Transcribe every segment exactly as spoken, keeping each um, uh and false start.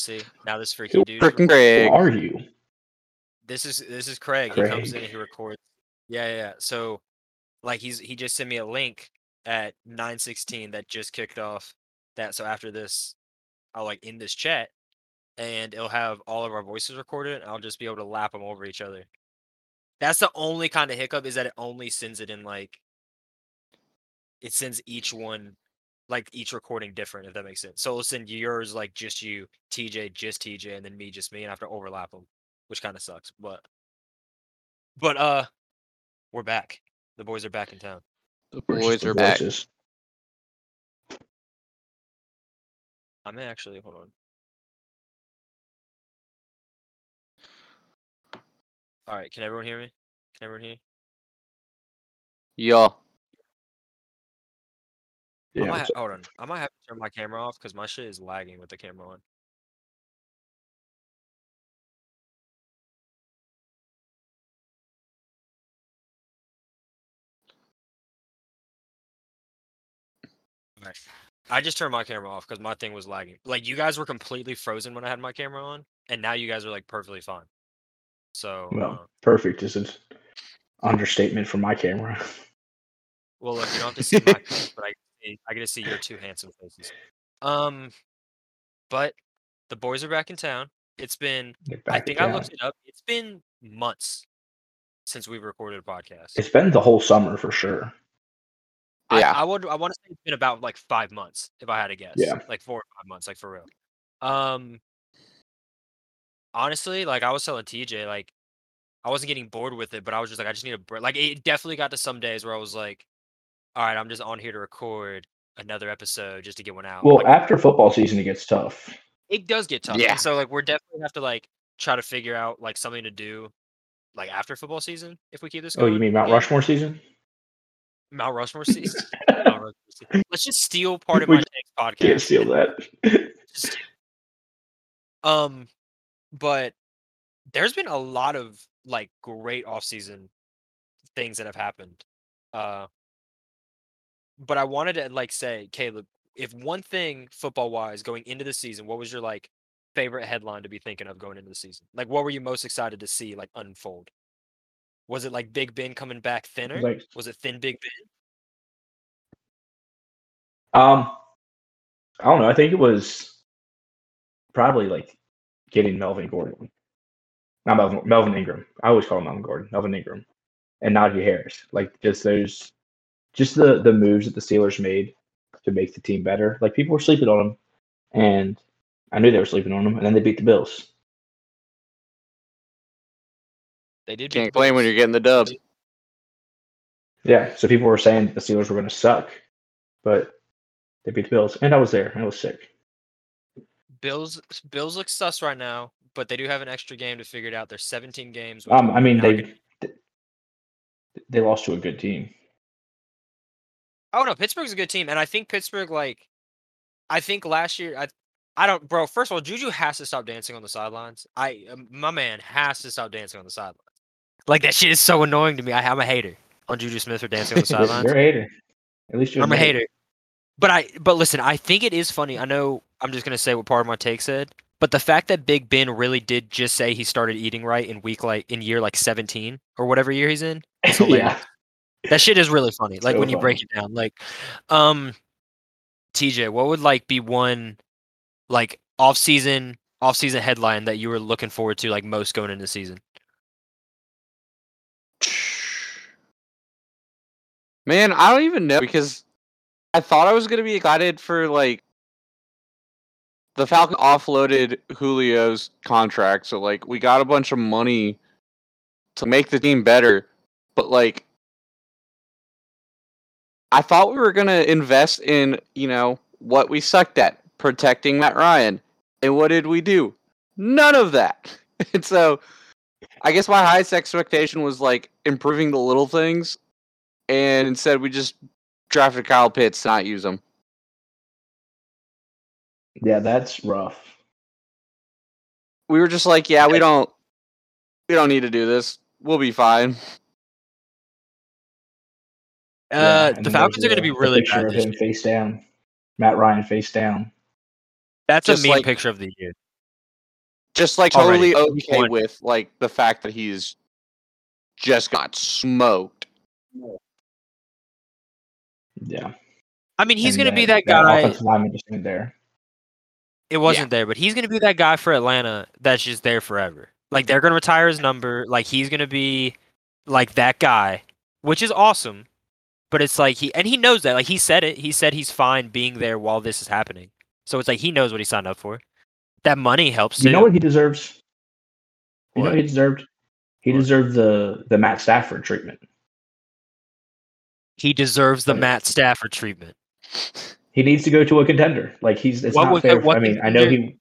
See, now this freaking dude. Freaking Craig. Who are you? This is this is Craig. Craig. He comes in and he records. Yeah, yeah, yeah. So, like, he's he just sent me a link at nine sixteen that just kicked off. That so after this, I'll like end this chat, and it'll have all of our voices recorded, and I'll just be able to lap them over each other. That's the only kind of hiccup, is that it only sends it in like. It sends each one. Like each recording different, if that makes sense. So it'll send yours like just you, T J just T J, and then me just me, and I have to overlap them, which kind of sucks. But, but uh, we're back. The boys are back in town. The boys are back. I'm actually hold on. All right, can everyone hear me? Can everyone hear? Yeah. Yeah, I might ha- hold on. I might have to turn my camera off because my shit is lagging with the camera on. Okay. I just turned my camera off because my thing was lagging. Like, you guys were completely frozen when I had my camera on, and now you guys are, like, perfectly fine. So, well, uh, perfect is an understatement for my camera. Well, look, you don't have to see my camera, but I... I get to see your two handsome faces. Um, but the boys are back in town. It's been, I think I looked it up. It's been months since we've recorded a podcast. It's been the whole summer for sure. Yeah, I, I would. I want to say it's been about like five months, if I had to guess. Yeah, like four or five months, like for real. Um, honestly, like I was telling T J, like I wasn't getting bored with it, but I was just like, I just need a break. Like it definitely got to some days where I was like. All right, I'm just on here to record another episode just to get one out. Well, like, after football season, it gets tough. It does get tough. Yeah. So, like, we're definitely have to, like, try to figure out, like, something to do, like, after football season, if we keep this going. Oh, you mean Mount yeah. Rushmore season? Mount Rushmore season? Mount Rushmore season. Let's just steal part of my next podcast. Can't steal that. just, um, but there's been a lot of, like, great offseason things that have happened. Uh. But I wanted to, like, say, Caleb, if one thing football-wise going into the season, what was your, like, favorite headline to be thinking of going into the season? Like, what were you most excited to see, like, unfold? Was it, like, Big Ben coming back thinner? Like, was it thin Big Ben? Um, I don't know. I think it was probably, like, getting Melvin Gordon. Not Melvin, Melvin Ingram. I always call him Melvin Gordon. Melvin Ingram. And Najee Harris. Like, just those... Just the, the moves that the Steelers made to make the team better. Like, people were sleeping on them, and I knew they were sleeping on them, and then they beat the Bills. They did. Can't claim when you're getting the dub. Yeah, so people were saying that the Steelers were going to suck, but they beat the Bills, and I was there, and I was sick. Bills Bills look sus right now, but they do have an extra game to figure it out. There's seventeen games. Um, I mean, they, they they lost to a good team. Oh, no, Pittsburgh's a good team, and I think Pittsburgh, like, I think last year, I I don't, bro, first of all, Juju has to stop dancing on the sidelines. I, my man has to stop dancing on the sidelines. Like, that shit is so annoying to me. I, I'm a hater on Juju Smith for dancing on the sidelines. You're a hater. At least you're I'm a hater. hater. But, I, but listen, I think it is funny. I know I'm just going to say what part of my take said, but the fact that Big Ben really did just say he started eating right in week, like, in year, like, seventeen or whatever year he's in. Yeah. That shit is really funny. Like so when you funny. break it down, like, um, T J, what would like be one, like off-season, off-season headline that you were looking forward to like most going into the season? Man, I don't even know because I thought I was gonna be excited for like the Falcons offloaded Julio's contract, so like we got a bunch of money to make the team better, but like. I thought we were going to invest in, you know, what we sucked at, protecting Matt Ryan. And what did we do? None of that. And so, I guess my highest expectation was, like, improving the little things. And instead, we just drafted Kyle Pitts to not use him. Yeah, that's rough. We were just like, yeah, we don't, we don't need to do this. We'll be fine. Uh, yeah, the Falcons are going to be really bad. Of him face down, Matt Ryan face down. That's just a mean like, picture of the year. Just like totally already. okay with like the fact that he's just got smoked. Yeah. I mean, he's going to be that, that guy. Offensive lineman just isn't there. It wasn't yeah. there, but he's going to be that guy for Atlanta that's just there forever. Like, they're going to retire his number. Like, he's going to be like that guy, which is awesome. But it's like he and he knows that. Like, he said it. He said he's fine being there while this is happening. So it's like he knows what he signed up for. That money helps you too. Know what he deserves? You what? know what he deserved? He what? deserved the, the Matt Stafford treatment. He deserves the Matt Stafford treatment. He needs to go to a contender. Like he's it's what not was, fair. What I mean, contender? I know he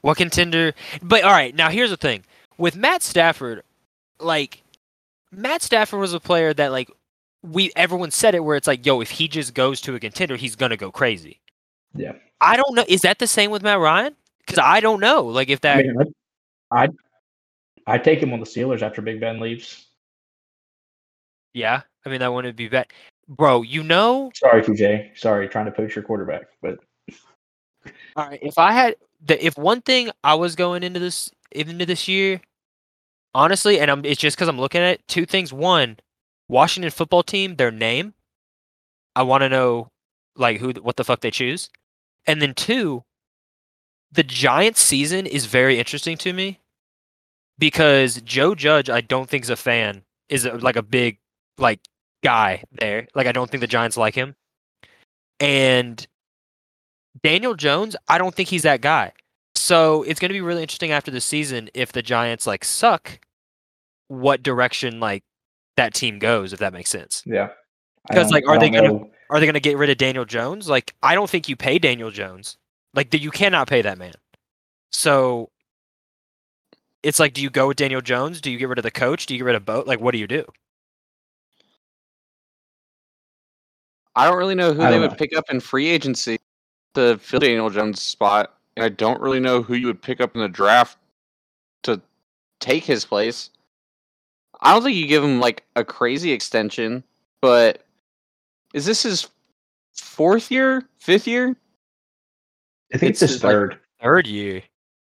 What contender? But all right, now here's the thing. With Matt Stafford, like Matt Stafford was a player that like we everyone said it where it's like, yo, if he just goes to a contender, he's gonna go crazy. Yeah. I don't know. Is that the same with Matt Ryan? Because I don't know. Like if that I mean, I I take him on the Steelers after Big Ben leaves. Yeah. I mean, that wouldn't be bad. Bro, you know... Sorry, T J. Sorry, trying to poach your quarterback, but... All right, if I had... The, if one thing I was going into this into this year, honestly, and I'm, it's just because I'm looking at it, two things. One, Washington football team, their name. I want to know, like, who, what the fuck they choose. And then two, the Giants season is very interesting to me because Joe Judge, I don't think is a fan, is a, like a big, like, guy there. Like, I don't think the Giants like him. And Daniel Jones, I don't think he's that guy. So it's going to be really interesting after the season if the Giants, like, suck, what direction, like, that team goes, if that makes sense. Yeah. Because, like, are they going to are they going to get rid of Daniel Jones? Like, I don't think you pay Daniel Jones. Like, the, you cannot pay that man. So it's like, do you go with Daniel Jones? Do you get rid of the coach? Do you get rid of both? Like, what do you do? I don't really know who they know. would pick up in free agency to fill Daniel Jones' spot. And I don't really know who you would pick up in the draft to take his place. I don't think you give him, like, a crazy extension, but is this his fourth year? Fifth year? I think it's, it's his third. Like, third year.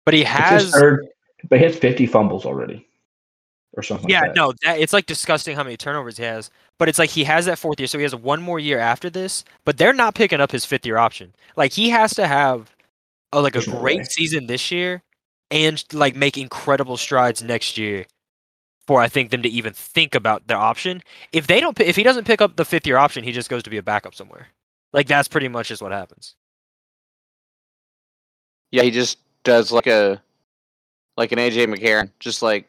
But he has... It's his third, but he has fifty fumbles already. Or something yeah, like that. no, that, it's like disgusting how many turnovers he has. But it's like he has that fourth year, so he has one more year after this. But they're not picking up his fifth year option. Like he has to have a, like a There's great no season this year, and like make incredible strides next year, for I think them to even think about their option. If they don't, if he doesn't pick up the fifth year option, he just goes to be a backup somewhere. Like that's pretty much just what happens. Yeah, he just does like a, like an A J McCarron, just like.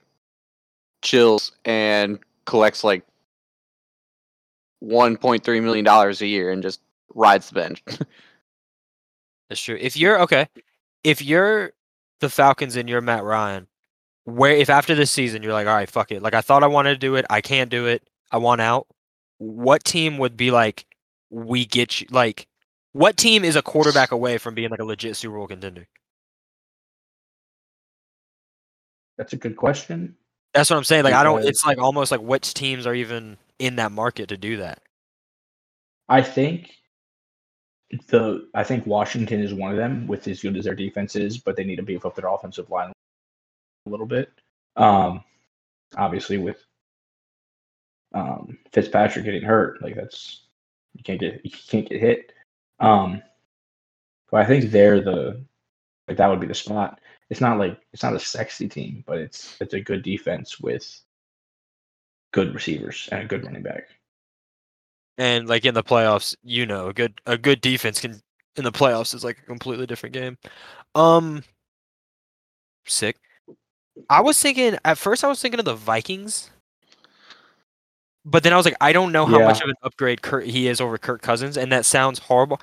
Chills and collects like one point three million dollars a year and just rides the bench. That's true. If you're okay, if you're the Falcons and you're Matt Ryan, where if after this season you're like, all right, fuck it. Like I thought I wanted to do it. I can't do it. I want out. What team would be like, we get you? Like, what team is a quarterback away from being like a legit Super Bowl contender? That's a good question. That's what I'm saying. Like I don't. It's like almost like which teams are even in that market to do that. I think the. I think Washington is one of them. With as good as their defense is, but they need to beef up their offensive line a little bit. Um, obviously with um, Fitzpatrick getting hurt, like that's you can't get you can't get hit. Um, but I think they're the like that would be the spot. It's not like it's not a sexy team, but it's it's a good defense with good receivers and a good running back. And like in the playoffs, you know, a good a good defense can in the playoffs is like a completely different game. Um, sick. I was thinking at first I was thinking of the Vikings, but then I was like, I don't know how yeah. much of an upgrade Kurt, he is over Kirk Cousins, and that sounds horrible.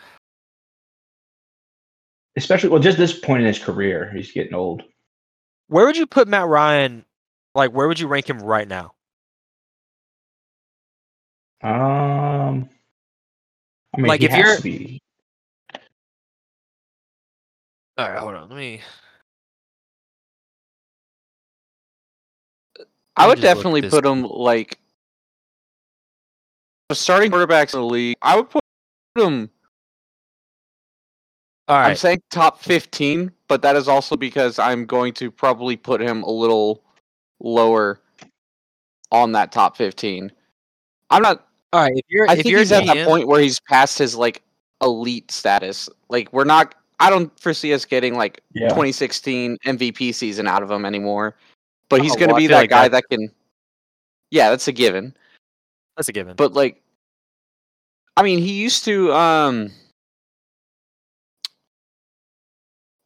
Especially, well, just this point in his career, he's getting old. Where would you put Matt Ryan? Like, where would you rank him right now? Um, I mean, like he if has you're, to be. All right, hold on, let me. I would definitely put him like starting quarterbacks in the league. I would put him. All right. I'm saying top fifteen, but that is also because I'm going to probably put him a little lower on that top fifteen. I'm not. All right. If you're, I if think you're he's at that point where he's past his like elite status. Like we're not. I don't foresee us getting like yeah. twenty sixteen M V P season out of him anymore. But he's oh, going to well, be that like guy I... that can. Yeah, that's a given. That's a given. But like, I mean, he used to. Um,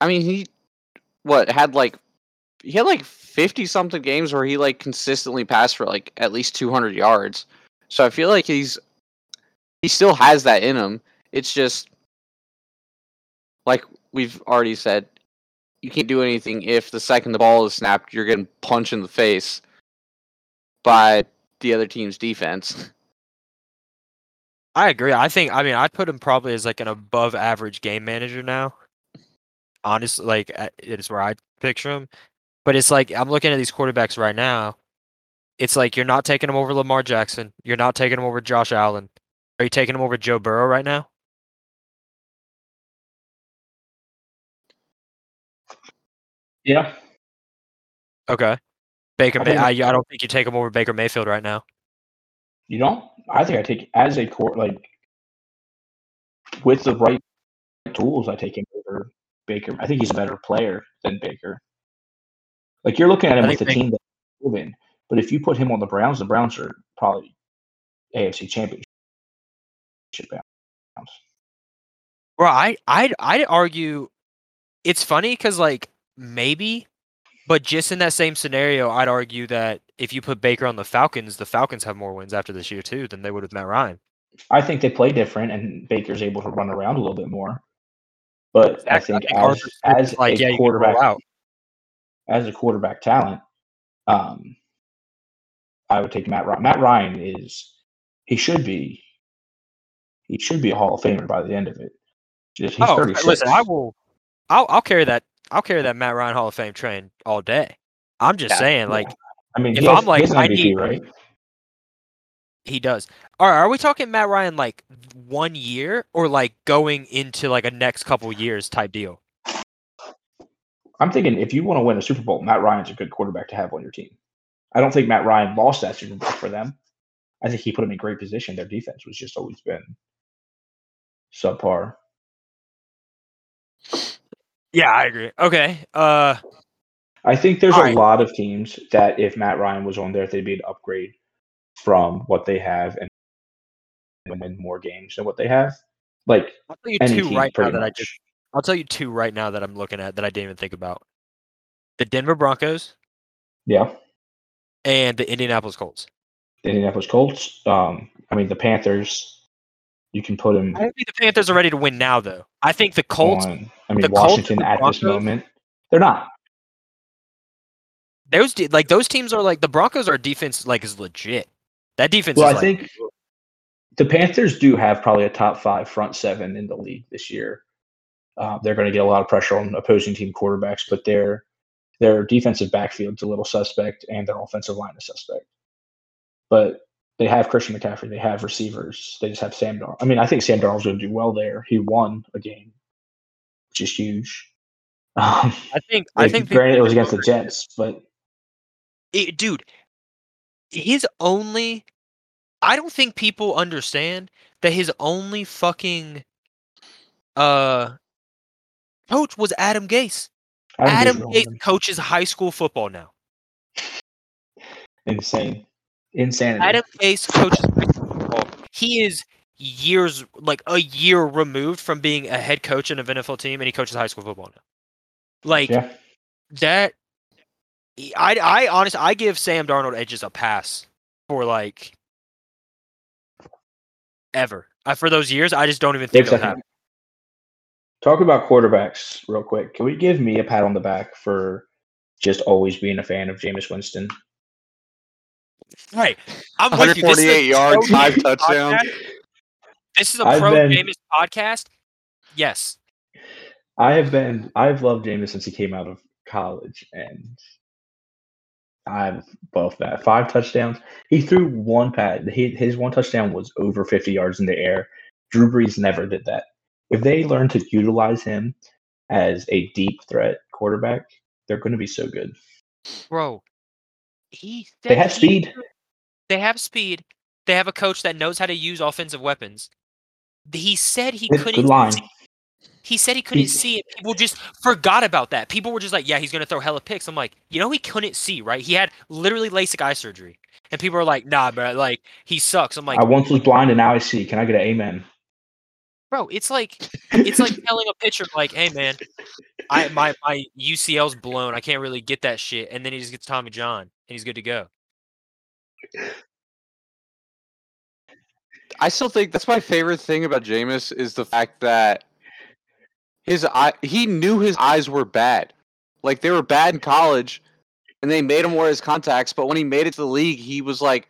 I mean, he what had like he had like fifty something games where he like consistently passed for like at least two hundred yards. So I feel like he's he still has that in him. It's just like we've already said, you can't do anything if the second the ball is snapped, you're getting punched in the face by the other team's defense. I agree. I think I mean I'd put him probably as like an above average game manager now. Honestly, like it's where I picture him, but it's like I'm looking at these quarterbacks right now. It's like you're not taking him over Lamar Jackson. You're not taking him over Josh Allen. Are you taking him over Joe Burrow right now? Yeah. Okay. Baker. I, May- I, I don't think you take him over Baker Mayfield right now. You don't? I think I take as a court like with the right tools. I take him over Baker. I think he's a better player than Baker. Like you're looking at him with a Baker- team that's moving, but if you put him on the Browns, the Browns are probably A F C championship Browns. Well, I I I'd argue it's funny because like maybe, but just in that same scenario, I'd argue that if you put Baker on the Falcons, the Falcons have more wins after this year too than they would with Matt Ryan. I think they play different, and Baker's able to run around a little bit more. But I think, I think as, as like, a yeah, quarterback, out. as a quarterback talent, um, I would take Matt Ryan. Matt Ryan is he should be he should be a Hall of Famer by the end of it. Just, he's oh, thirty-six. Listen, I will. I'll, I'll carry that. I'll carry that Matt Ryan Hall of Fame train all day. I'm just yeah, saying, yeah. like, I mean, if has, I'm like, he has an M V P, I need, right? He does. All right, are we talking Matt Ryan like one year or like going into like a next couple years type deal? I'm thinking if you want to win a Super Bowl, Matt Ryan's a good quarterback to have on your team. I don't think Matt Ryan lost that Super Bowl for them. I think he put them in great position. Their defense was just always been subpar. Yeah, I agree. Okay. Uh, I think there's a right. lot of teams that if Matt Ryan was on there, they'd be an upgrade from what they have and win more games than what they have. Like I'll tell you two right now that much. I just I'll tell you two right now that I'm looking at that I didn't even think about. The Denver Broncos. Yeah. And the Indianapolis Colts. The Indianapolis Colts. Um, I mean the Panthers. You can put them. I think the Panthers are ready to win now, though. I think the Colts. On, I mean, the Washington Colts, at Broncos, this moment, they're not. Those de- like those teams are like the Broncos are defense like is legit. That defense. Well, is I like, think the Panthers do have probably a top five front seven in the league this year. Uh, they're going to get a lot of pressure on opposing team quarterbacks, but their their defensive backfield's a little suspect, and their offensive line is suspect. But they have Christian McCaffrey. They have receivers. They just have Sam Darnold. I mean, I think Sam Darnold's going to do well there. He won a game, which is huge. Um, I think. I think. Granted, it was against the Jets, but it, dude, his only. I don't think people understand that his only fucking uh coach was Adam Gase. Adam, Adam Gase coaches high school football now. Insane. Insanity. Adam Gase coaches football. He is years, like a year removed from being a head coach in an N F L team, and he coaches high school football now. Like yeah. that, I, I honestly, I give Sam Darnold edges a pass for like ever I, for those years. I just don't even think it'll happen. Talk about quarterbacks real quick. Can we give me a pat on the back for just always being a fan of Jameis Winston? Right, I'm with you. one forty-eight yards, five touchdowns. This is a pro Jameis podcast. Yes, I have been. I've loved Jameis since he came out of college, and I'm above that. Five touchdowns. He threw one pass. He, his one touchdown was over fifty yards in the air. Drew Brees never did that. if they learn to utilize him as a deep threat quarterback, they're going to be so good. Bro, he they have he, speed. They have speed. They have a coach that knows how to use offensive weapons. He said he it's couldn't. Line. He said he couldn't he, see it. People just forgot about that. People were just like, "Yeah, he's going to throw hella picks." I'm like, you know, he couldn't see, right? He had literally LASIK eye surgery, and people are like, "Nah, bro, like he sucks." I'm like, I once was blind and now I see. Can I get an amen? Bro, it's like it's like telling a pitcher, like, "Hey, man, I my my U C L's blown. I can't really get that shit." And then he just gets Tommy John, and he's good to go. I still think that's my favorite thing about Jameis is the fact that his eye, he knew his eyes were bad. Like, they were bad in college, and they made him wear his contacts. But when he made it to the league, he was like,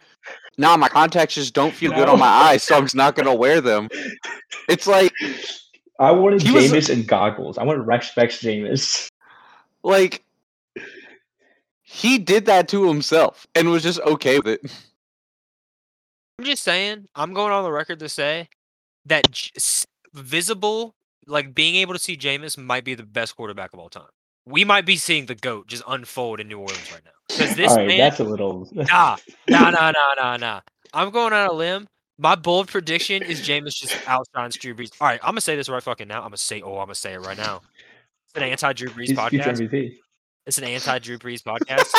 nah, my contacts just don't feel no. good on my eyes, so I'm just not going to wear them. It's like... I wanted Jameis was, in goggles. I wanted Rex Bex Jameis. Like, he did that to himself and was just okay with it. I'm just saying, I'm going on the record to say that visible, like being able to see Jameis might be the best quarterback of all time. We might be seeing the GOAT just unfold in New Orleans right now. Because this right, man, that's a little... nah, nah, nah, nah, nah, nah. I'm going on a limb. My bold prediction is Jameis just outshines Drew Brees. All right, I'm going to say this right fucking now. I'm going to say, oh, I'm going to say it right now. It's an anti-Drew Brees He's podcast. M V P. It's an anti-Drew Brees podcast.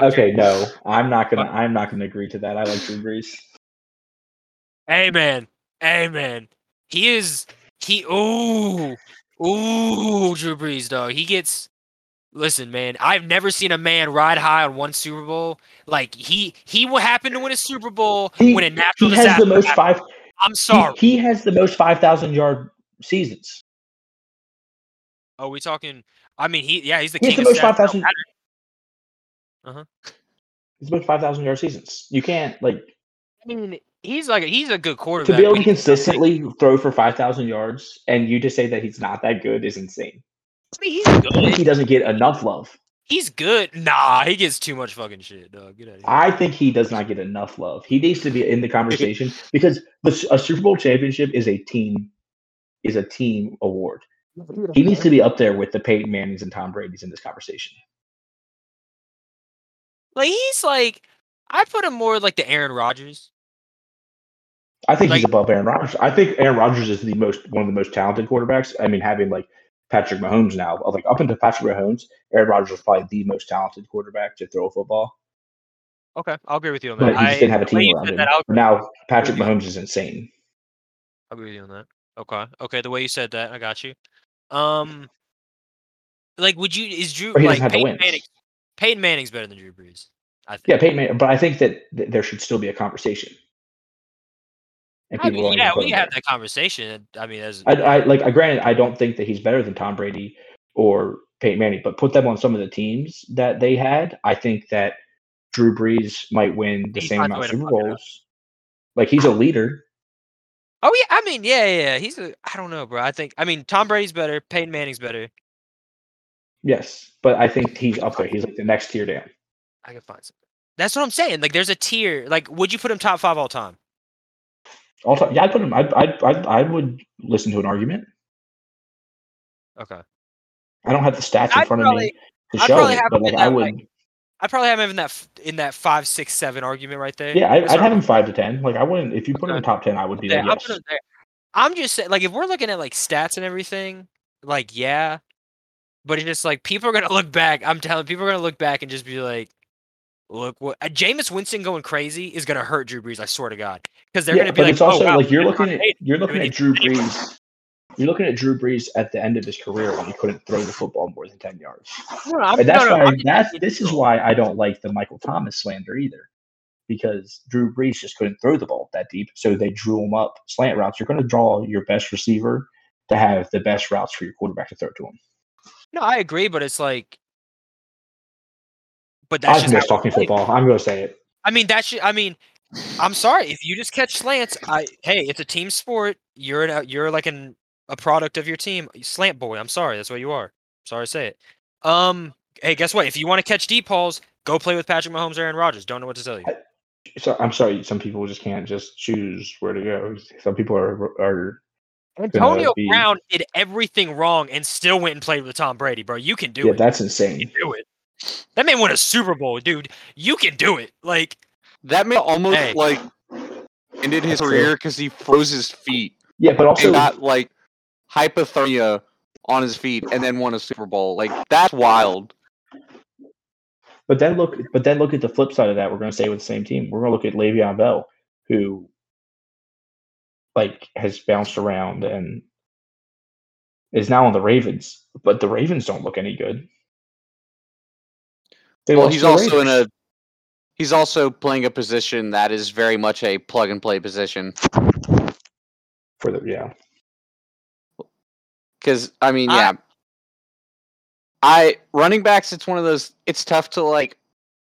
Okay, no. I'm not going to I'm not gonna agree to that. I like Drew Brees. Amen. Amen. He is... He... Ooh. Ooh, Drew Brees, dog. He gets... Listen, man, I've never seen a man ride high on one Super Bowl. Like, he he will happen to win a Super Bowl he, when a natural he has disaster the most happens. Five, I'm sorry. He, he has the most five thousand-yard seasons. Oh, we talking – I mean, he yeah, he's the he king of stats. five thousand Uh-huh. He's the most five thousand-yard seasons. You can't, like – I mean, he's like a, he's a good quarterback. To be able to consistently throw for five thousand yards and you just say that he's not that good is insane. I mean, he's good. I think he doesn't get enough love. He's good. Nah, he gets too much fucking shit, dog. Get out of here. I think he does not get enough love. He needs to be in the conversation because the, a Super Bowl championship is a team is a team award. He needs to be up there with the Peyton Mannings and Tom Brady's in this conversation. Like he's like, I put him more like the Aaron Rodgers. I think like, he's above Aaron Rodgers. I think Aaron Rodgers is the most one of the most talented quarterbacks. I mean, having like. Patrick Mahomes now. Like up into Patrick Mahomes, Aaron Rodgers was probably the most talented quarterback to throw a football. Okay, I'll agree with you on that. But he just didn't have a team around him. That, now Patrick Mahomes is insane. I'll agree with you on that. Okay, okay. The way you said that, I got you. Um, like, would you? Is Drew like Peyton Manning? Peyton Manning's better than Drew Brees. I think. Yeah, Peyton Manning. But I think that th- there should still be a conversation. I mean, yeah, we had that conversation. I mean, as I, I like, I granted, I don't think that he's better than Tom Brady or Peyton Manning, but put them on some of the teams that they had. I think that Drew Brees might win the same amount of Super Bowls. Like, he's a leader. Oh yeah, I mean, yeah, yeah. He's a. I don't know, bro. I think. I mean, Tom Brady's better. Peyton Manning's better. Yes, but I think he's up there. He's like the next tier down. I can find something. That's what I'm saying. Like, there's a tier. Like, would you put him top five all time? All time, yeah, I put him. I, I, I, I would listen to an argument. Okay. I don't have the stats in I'd front probably, of me to I'd show it, but like I would. Like, I probably have him in that in that five, six, seven argument right there. Yeah, I, I'd have him five to ten. Like I wouldn't. If you put okay. him in top ten, I would be yeah, like, yes. There. I'm just saying, like if we're looking at like stats and everything, like yeah, but it's just like people are gonna look back. I'm telling people are gonna look back and just be like. Look, what uh, Jameis Winston going crazy is going to hurt Drew Brees. I swear to God, because they're yeah, going to be like, it's also, "Oh, wow, like you're looking at you're looking at Drew Brees. You're looking at Drew Brees at the end of his career when he couldn't throw the football more than ten yards. No, and that's no, no, why that's, this is why I don't like the Michael Thomas slander either, because Drew Brees just couldn't throw the ball that deep, so they drew him up slant routes. You're going to draw your best receiver to have the best routes for your quarterback to throw to him. No, I agree, but it's like. But that's I'm just talking football. I'm going to say it. I mean, that should, I mean, I'm sorry if you just catch slants. I hey, it's a team sport. You're an, you're like an a product of your team. Slant boy. I'm sorry. That's what you are. Sorry to say it. Um. Hey, guess what? If you want to catch deep balls, go play with Patrick Mahomes or Aaron Rodgers. Don't know what to tell you. I, so I'm sorry. Some people just can't just choose where to go. Some people are are Antonio be... Brown did everything wrong and still went and played with Tom Brady, bro. You can do yeah, it. Yeah, that's insane. You can do it. That man won a Super Bowl, dude. You can do it. Like that man almost hey. like ended his that's career because he froze his feet. Yeah, but also and got like hypothermia on his feet, and then won a Super Bowl. Like that's wild. But then look, but then look at the flip side of that. We're going to stay with the same team. We're going to look at Le'Veon Bell, who like has bounced around and is now on the Ravens. But the Ravens don't look any good. They well, he's also Raiders. in a he's also playing a position that is very much a plug and play position. For the yeah, because I mean yeah, I, I running backs. It's one of those. It's tough to like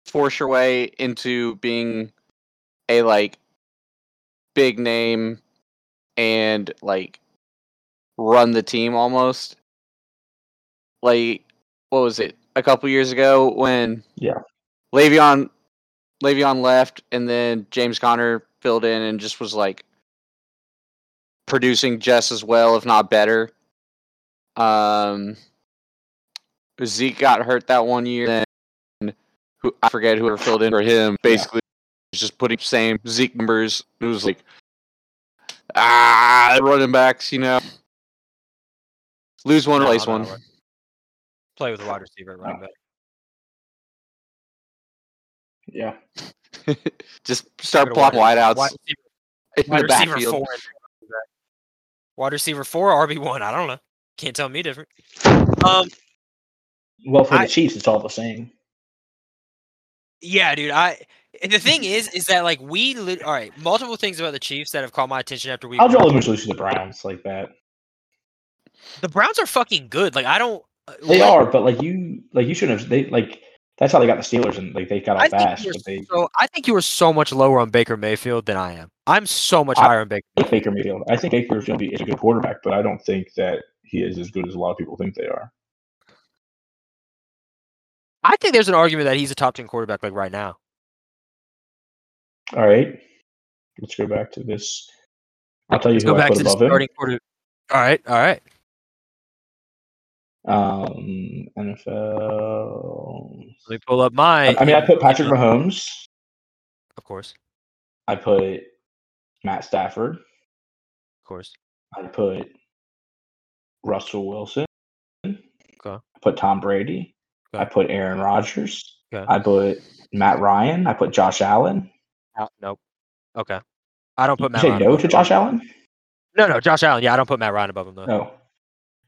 force your way into being a like big name and like run the team almost. Like what was it? A couple years ago when yeah. Le'Veon Le'Veon left and then James Conner filled in and just was like producing just as well, if not better. Um, Zeke got hurt that one year and who I forget whoever filled in for him basically yeah. just putting the same Zeke numbers. It was like ah running backs, you know. Lose one, replace no, no, no. one. Play with a wide receiver, running back. Yeah. Just start blocking wideouts. Wide receiver, wide receiver four. Wide receiver four, R B one. I don't know. Can't tell me different. Um. Well, for the I, Chiefs, it's all the same. Yeah, dude. I. And the thing is, is that like we li- all right, multiple things about the Chiefs that have caught my attention after we. I'll draw them to the Browns like that. The Browns are fucking good. Like I don't. They like, are, but like you, like you shouldn't have. They like that's how they got the Steelers, and like they got off fast. But they, so I think you were so much lower on Baker Mayfield than I am. I'm so much I, higher on Baker. Mayfield. Baker Mayfield. I think Baker's going to be a good quarterback, but I don't think that he is as good as a lot of people think they are. I think there's an argument that he's a top ten quarterback, like right now. All right, let's go back to this. I'll tell you let's who go back I put to above the starting him. Quarter. All right, all right. Um, N F L. Let me pull up my. I mean, I put Patrick Mahomes. Of course. I put Matt Stafford. Of course. I put Russell Wilson. Okay. I put Tom Brady. Okay. I put Aaron Rodgers. Okay. I put Matt Ryan. I put Josh Allen. No, nope. Okay. I don't put Matt. You say Ryan no to Josh Allen? No, no, Josh Allen. Yeah, I don't put Matt Ryan above him though. No.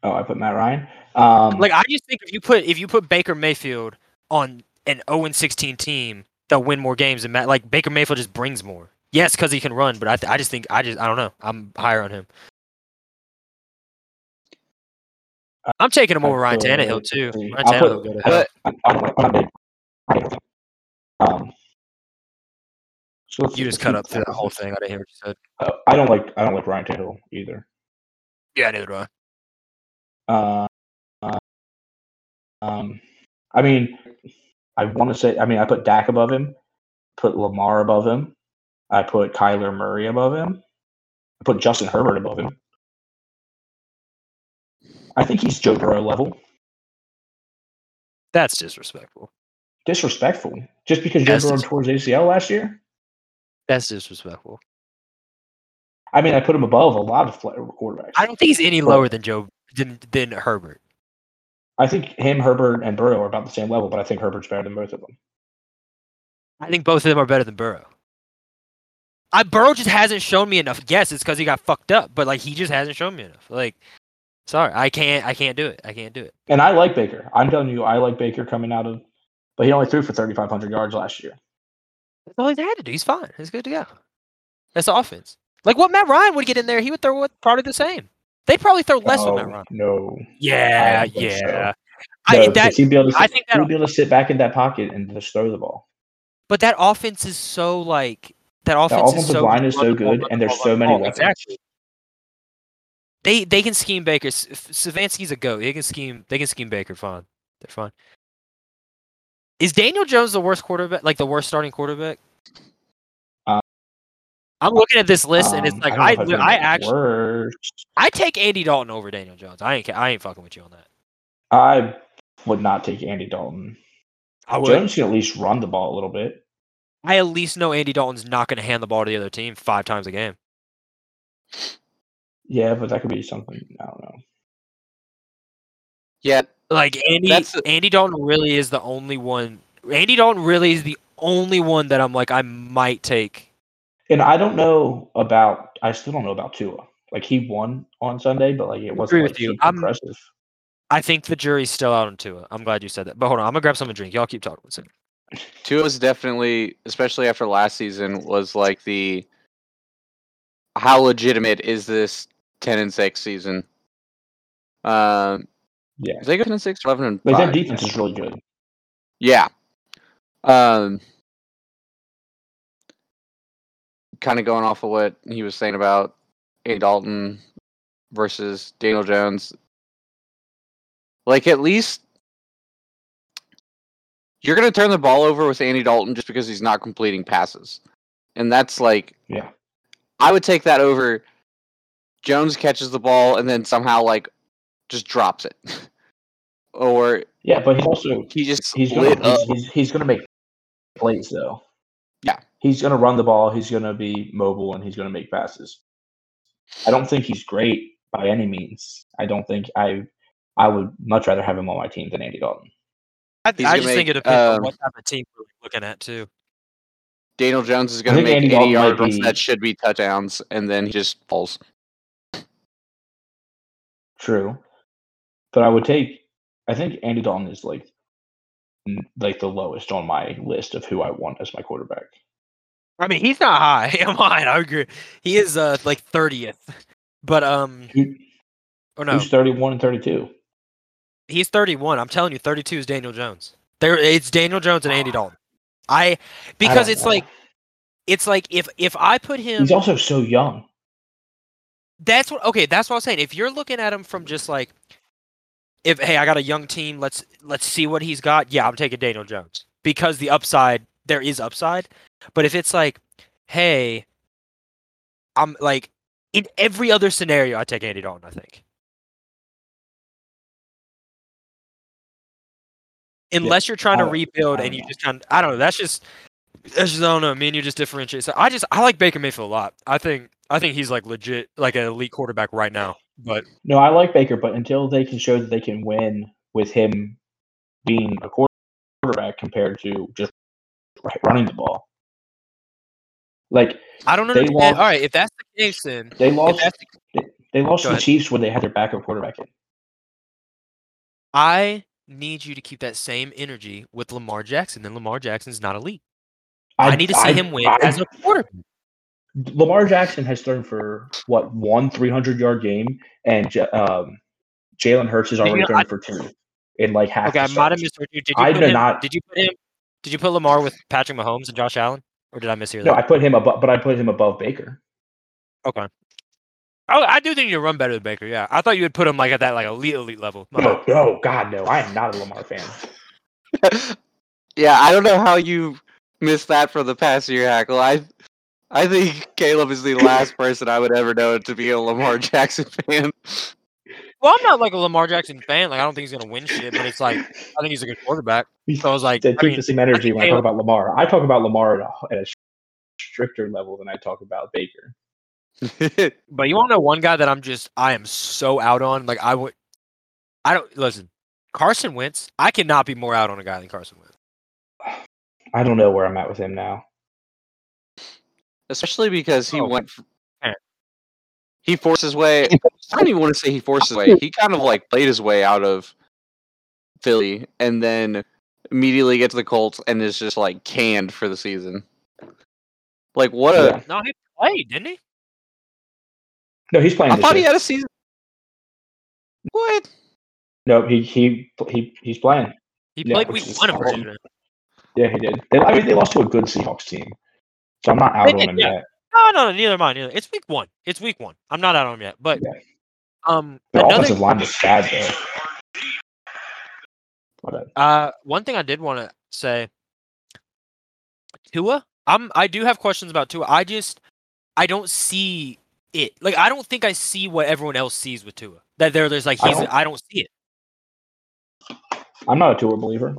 Oh, I put Matt Ryan. Um, like I just think if you put if you put Baker Mayfield on an oh and sixteen team, they'll win more games than Matt. Like Baker Mayfield just brings more. Yes, because he can run, but I th- I just think I just I don't know. I'm higher on him. I'm taking him over Ryan Tannehill too. Ryan Tannehill. Put, but, um, so you just cut up through that whole thing. I didn't hear what you said. Uh, I don't like I don't like Ryan Tannehill either. Yeah, neither do I. Uh, uh, um, I mean, I want to say, I mean, I put Dak above him, put Lamar above him, I put Kyler Murray above him, I put Justin Herbert above him. I think he's Joe Burrow level. That's disrespectful. Disrespectful? Just because Joe Burrow tore his A C L last year? That's disrespectful. I mean, I put him above a lot of quarterbacks. I don't think he's any lower than Joe. Than, than Herbert. I think him, Herbert, and Burrow are about the same level, but I think Herbert's better than both of them. I think both of them are better than Burrow. I Burrow just hasn't shown me enough. Yes, it's because he got fucked up, but like he just hasn't shown me enough. Like, sorry, I can't, I can't do it. I can't do it. And I like Baker. I'm telling you, I like Baker coming out of, but he only threw for thirty-five hundred yards last year. That's all he had to do. He's fine. He's good to go. That's the offense. Like what Matt Ryan would get in there, he would throw what probably the same. They probably throw less oh, with Matt Ryan. No. Yeah, I yeah. So. No, I, that, he'd be able to sit, I think that, he'd be able to sit back in that pocket and just throw the ball. But that offense is so like that offense. The offensive is so line good, is so good, and there's so many weapons. Exactly. They they can scheme Baker. Savansky's a goat. They can scheme. They can scheme Baker. Fine, they're fine. Is Daniel Jones the worst quarterback? Like the worst starting quarterback? I'm looking at this list, um, and it's like I, I, I actually, worst. I take Andy Dalton over Daniel Jones. I ain't, I ain't fucking with you on that. I would not take Andy Dalton. I would. Jones can at least run the ball a little bit. I at least know Andy Dalton's not going to hand the ball to the other team five times a game. Yeah, but that could be something. I don't know. Yeah, like Andy, a- Andy Dalton really is the only one. Andy Dalton really is the only one that I'm like I might take. And I don't know about. I still don't know about Tua. Like he won on Sunday, but like it wasn't like super impressive. I think the jury's still out on Tua. I'm glad you said that. But hold on, I'm gonna grab something to drink. Y'all keep talking. One second. Tua's definitely, especially after last season, was like the how legitimate is this ten and six season? Um, uh, yeah, they go ten and six, eleven and like five. Their defense is really good. Yeah. Um. Kind of going off of what he was saying about Andy Dalton versus Daniel Jones. Like, at least you're going to turn the ball over with Andy Dalton just because he's not completing passes. And that's like, yeah, I would take that over. Jones catches the ball and then somehow, like, just drops it. Or, yeah, but he's also, he just he's lit gonna, up. He's, he's, he's going to make plays, though. Yeah. He's going to run the ball. He's going to be mobile, and he's going to make passes. I don't think he's great by any means. I don't think I I would much rather have him on my team than Andy Dalton. I, I just make, think it depends um, on what type of team we're looking at, too. Daniel Jones is going to make eighty-yard runs that should be touchdowns, and then he just falls. True. But I would take – I think Andy Dalton is like like the lowest on my list of who I want as my quarterback. I mean, he's not high. I'm high. I agree. He is uh, like thirtieth, but um, Who, or no, he's thirty-one and thirty-two. He's thirty-one. I'm telling you, thirty-two is Daniel Jones. There, it's Daniel Jones and Andy Dalton. I because I it's know. like, it's like if if I put him, he's also so young. That's what. Okay, that's what I was saying. If you're looking at him from just like, if hey, I got a young team. Let's let's see what he's got. Yeah, I'm taking Daniel Jones because the upside there is upside. But if it's like, hey, I'm like, in every other scenario, I take Andy Dalton, I think. Unless yeah, you're trying to rebuild and you know. just kind of, I don't know, that's just, that's just, I don't know, me and you just differentiate. So I just, I like Baker Mayfield a lot. I think, I think he's like legit, like an elite quarterback right now. But no, I like Baker, but until they can show that they can win with him being a quarterback compared to just running the ball. Like I don't understand. Lost, all right, if that's the case, then they lost. The, they lost the Chiefs when they had their backup quarterback in. I need you to keep that same energy with Lamar Jackson. And Lamar Jackson's not elite. I, I need to see I, him win I, as a quarterback. Lamar Jackson has thrown for what one three hundred yard game, and um, Jalen Hurts has already you know, thrown I, for two in like half. Okay, I might have misheard you. Did you I put him, not. Did you put him? Did you put Lamar with Patrick Mahomes and Josh Allen? Or did I mishear that? No, I put him above, but I put him above Baker. Okay. I, I do think you run better than Baker, yeah. I thought you would put him like at that like elite, elite level. My no, bad. no, God, no. I am not a Lamar fan. Yeah, I don't know how you missed that for the past year, Hackle. I I think Caleb is the last person I would ever know to be a Lamar Jackson fan. Well, I'm not like a Lamar Jackson fan. Like, I don't think he's going to win shit, but it's like, I think he's a good quarterback. So I was like, I mean, the same energy I when I talk about Lamar. I talk about Lamar at a, at a stricter level than I talk about Baker. But you want to know one guy that I'm just, I am so out on? Like, I would, I don't, listen, Carson Wentz, I cannot be more out on a guy than Carson Wentz. I don't know where I'm at with him now. Especially because he oh. went. For- He forced his way. I don't even want to say he forced his way. He kind of like played his way out of Philly, and then immediately gets to the Colts, and is just like canned for the season. Like what a no, he played, didn't he? No, he's playing. I thought year. he had a season. What? No, he he he he's playing. He yeah, played. We won him. Yeah, he did. They, I mean, they lost to a good Seahawks team, so I'm not out they on him yet. Yeah. No, no, no, neither mine. Neither. It's week one. It's week one. I'm not out on him yet, but yeah. um, the another... offensive line was bad though. Uh, one thing I did want to say, Tua. I'm. I do have questions about Tua. I just I don't see it. Like, I don't think I see what everyone else sees with Tua. That there, there's like, he's. I don't, I don't see it. I'm not a Tua believer.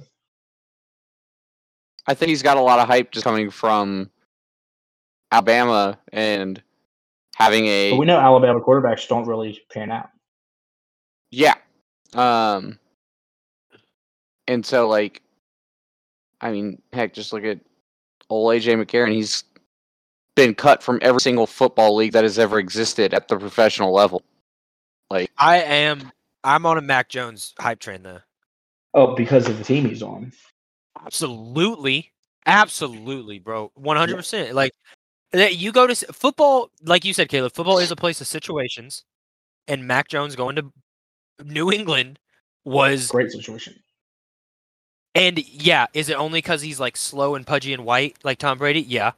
I think he's got a lot of hype just coming from Alabama and having a. But we know Alabama quarterbacks don't really pan out. Yeah. Um, and so, like, I mean, heck, just look at old A J McCarron. He's been cut from every single football league that has ever existed at the professional level. Like, I am, I'm on a Mac Jones hype train though. Oh, because of the team he's on. Absolutely, absolutely, bro, one hundred percent. Like, you go to football, like you said, Caleb. Football is a place of situations, and Mac Jones going to New England was great situation. And yeah, is it only because he's like slow and pudgy and white like Tom Brady? Yeah,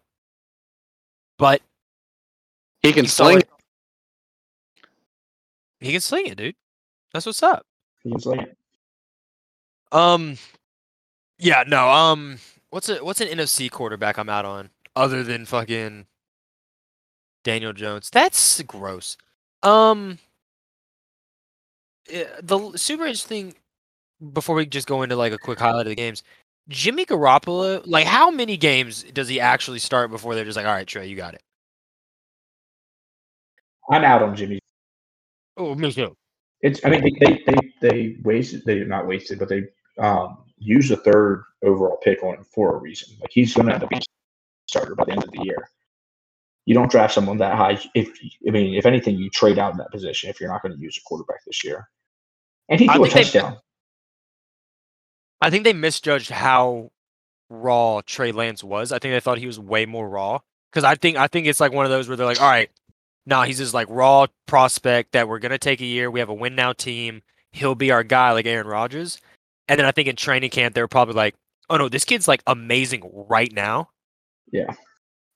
but he can sling. It. He can sling it, dude. That's what's up. He can sling it. Um. Yeah, no. Um, what's a what's an N F C quarterback I'm out on other than fucking Daniel Jones? That's gross. Um, the super interesting. Before we just go into like a quick highlight of the games, Jimmy Garoppolo. Like, how many games does he actually start before they're just like, all right, Trey, you got it? I'm out on Jimmy. Oh, me too. It's. I mean, they they they wasted. They not wasted, but they um. use the third overall pick on him for a reason. Like, he's going to end up being a starter by the end of the year. You don't draft someone that high. If I mean, if anything, you trade out in that position if you're not going to use a quarterback this year. And he threw a touchdown. They, I think they misjudged how raw Trey Lance was. I think they thought he was way more raw. Because I think I think it's like one of those where they're like, all right, nah, he's this like raw prospect that we're going to take a year. We have a win now team. He'll be our guy like Aaron Rodgers. And then I think in training camp, they're probably like, oh no, this kid's like amazing right now. Yeah.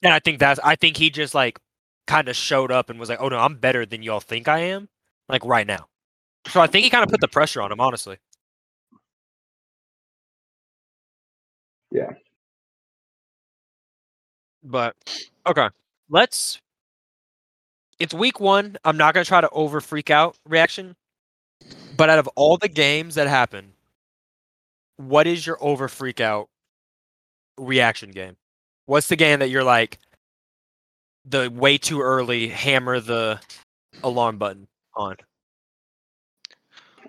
And I think that's, I think he just like kind of showed up and was like, oh no, I'm better than y'all think I am, like right now. So I think he kind of put the pressure on him, honestly. Yeah. But, okay. Let's, it's week one. I'm not going to try to over freak out reaction, but out of all the games that happened, what is your over freak out reaction game? What's the game that you're like, the way too early hammer the alarm button on?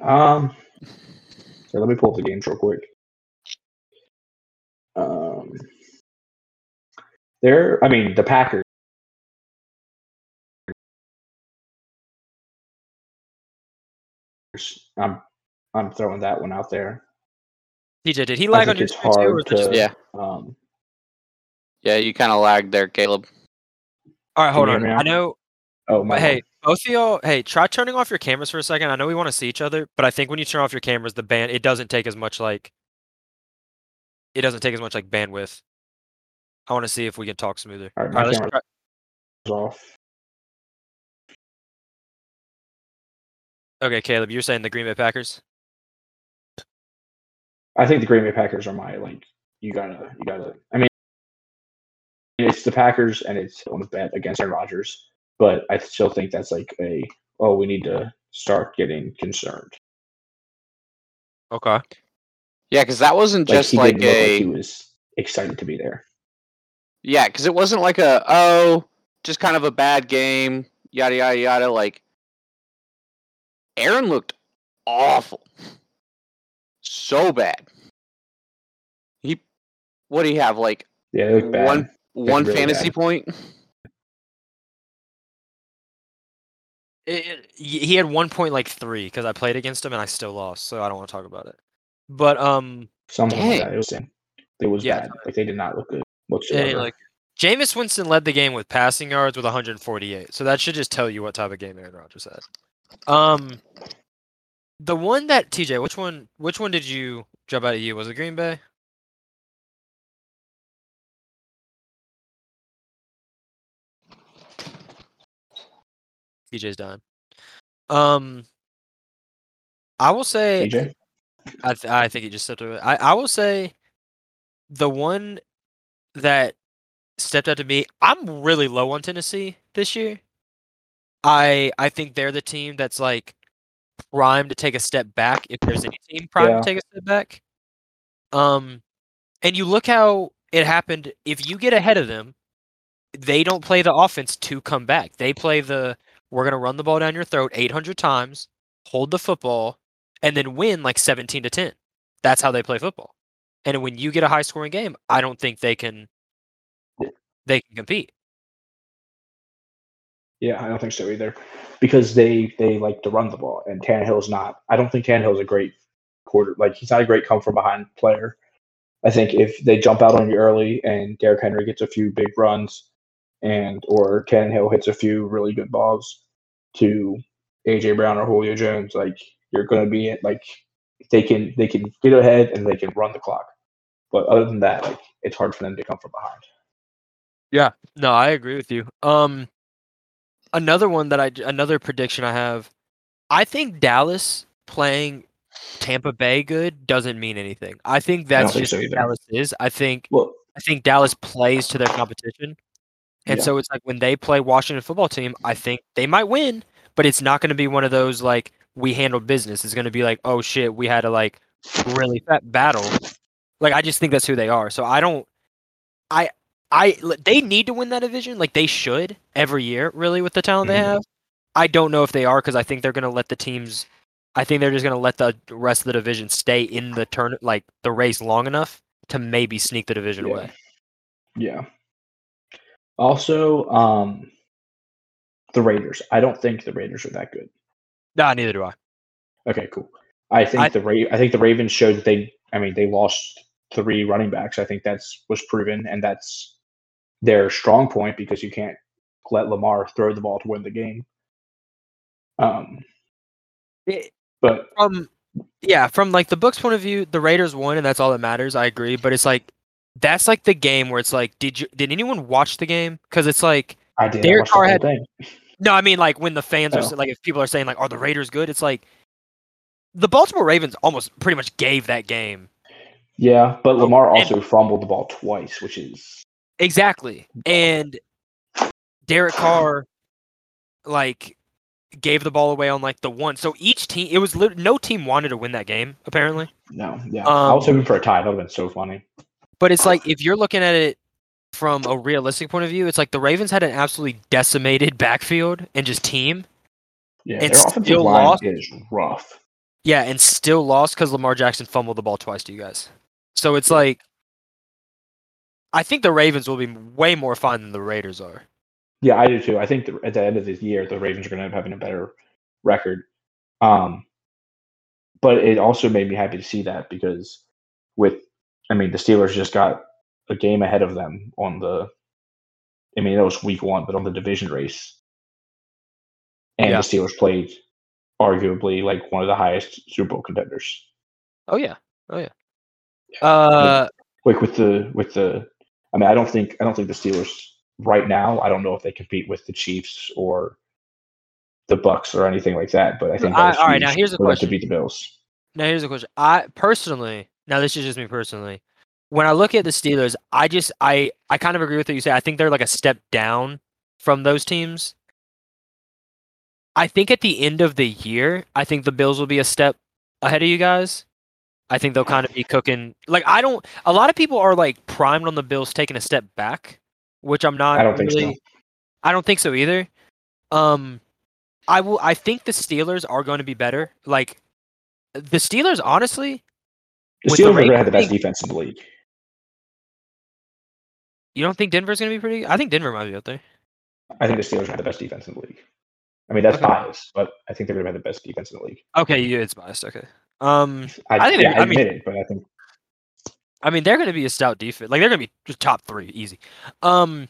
Um, so let me pull up the games real quick. Um, there. I mean, the Packers. I'm, I'm throwing that one out there. T J, did he lag on your screen too? Or to, just... Yeah. Um, yeah, you kind of lagged there, Caleb. All right, hold on. I know. Oh my. Hey, both of y'all. Hey, try turning off your cameras for a second. I know we want to see each other, but I think when you turn off your cameras, the band it doesn't take as much like. It doesn't take as much like bandwidth. I want to see if we can talk smoother. All right, All right let's try. Off. Okay, Caleb, you're saying the Green Bay Packers. I think the Green Bay Packers are my, like, you gotta, you gotta, I mean, it's the Packers and it's on the bet against Aaron Rodgers, but I still think that's like a, oh, we need to start getting concerned. Okay. Yeah, because that wasn't like, just like a. Like he was excited to be there. Yeah, because it wasn't like a, oh, just kind of a bad game, yada, yada, yada. Like, Aaron looked awful. So bad. He, what do you have? Like yeah, one, bad. one really fantasy bad. point. It, it, he had one point like three because I played against him and I still lost, so I don't want to talk about it. But um, something dang. like that. It was, it was yeah, bad. Like they did not look good. It, like Jameis Winston led the game with passing yards with one forty-eight, so that should just tell you what type of game Aaron Rodgers had. Um. The one that T J, which one? Which one did you jump out at you? Was it Green Bay? T J's done. Um, I will say, T J? I th- I think he just stepped away. I I will say, the one that stepped up to me. I'm really low on Tennessee this year. I I think they're the team that's like primed to take a step back, if there's any team primed yeah. to take a step back. Um, and you look how it happened. If you get ahead of them, they don't play the offense to come back. They play the, we're going to run the ball down your throat eight hundred times, hold the football, and then win like seventeen to ten. That's how they play football. And when you get a high-scoring game, I don't think they can they can compete. Yeah, I don't think so either, because they they like to run the ball, and Tannehill's not. I don't think Tannehill's a great quarter. Like, he's not a great come-from-behind player. I think if they jump out on you early and Derrick Henry gets a few big runs, and or Tannehill hits a few really good balls to A J Brown or Julio Jones, like, you're going to be at, like, they can they can get ahead and they can run the clock. But other than that, like, it's hard for them to come from behind. Yeah, no, I agree with you. Um, another one that I another prediction I have, I think Dallas playing Tampa Bay good doesn't mean anything. I think that's I just think so what Dallas is. I think well, I think Dallas plays to their competition, and yeah. so it's like when they play Washington football team, I think they might win, but it's not going to be one of those like, we handled business. It's going to be like, oh shit, we had a like really fat battle. Like, I just think that's who they are. So I don't, I, I, they need to win that division. Like, they should every year, really, with the talent mm-hmm. they have. I don't know if they are, because I think they're going to let the teams, I think they're just going to let the rest of the division stay in the turn, like the race long enough to maybe sneak the division yeah. away. Yeah. Also, um, the Raiders. I don't think the Raiders are that good. No, neither do I. Okay, cool. I think I, the Ra- I think the Ravens showed that they. I mean, they lost three running backs. I think that's was proven, and that's their strong point, because you can't let Lamar throw the ball to win the game. Um, it, but from yeah, from like the book's point of view, the Raiders won, and that's all that matters. I agree, but it's like that's like the game where it's like, did you did anyone watch the game? Because it's like I did. Derek Carr had. Thing. No, I mean, like, when the fans are, oh. like, if people are saying, like, are the Raiders good? It's like, the Baltimore Ravens almost pretty much gave that game. Yeah, but Lamar also and, fumbled the ball twice, which is... Exactly. And Derek Carr, like, gave the ball away on, like, the one. So each team, it was, no team wanted to win that game, apparently. No, yeah. Um, I was hoping for a tie. That would have been so funny. But it's like, if you're looking at it from a realistic point of view, it's like the Ravens had an absolutely decimated backfield and just team. Yeah, and their offensive line lost. Is rough. Yeah, and still lost because Lamar Jackson fumbled the ball twice to you guys. So it's like, I think the Ravens will be way more fun than the Raiders are. Yeah, I do too. I think the, at the end of this year, the Ravens are going to end up having a better record. Um, but it also made me happy to see that, because with, I mean, the Steelers just got a game ahead of them on the, I mean, that was week one, but on the division race. And yeah. the Steelers played arguably like one of the highest Super Bowl contenders. Oh yeah. Oh yeah. yeah. Uh, like, like with the, with the, I mean, I don't think, I don't think the Steelers right now, I don't know if they compete with the Chiefs or the Bucks or anything like that, but I think that's all right. Now here's a question to beat the Bills. Now here's a question. I personally, now this is just me personally, when I look at the Steelers, I just I, I kind of agree with what you say. I think they're like a step down from those teams. I think at the end of the year, I think the Bills will be a step ahead of you guys. I think they'll kind of be cooking. Like, I don't. A lot of people are like primed on the Bills taking a step back, which I'm not. I don't really, think so. I don't think so either. Um, I will. I think the Steelers are going to be better. Like, the Steelers, honestly. The Steelers are going to have the best defense in the league. You don't think Denver's going to be pretty? I think Denver might be out there. I think the Steelers have the best defense in the league. I mean, that's okay. biased, but I think they're going to have the best defense in the league. Okay, yeah, it's biased. Okay. Um, I, I think. Yeah, I mean, admit it, but I think. I mean, they're going to be a stout defense. Like, they're going to be just top three, easy. Um,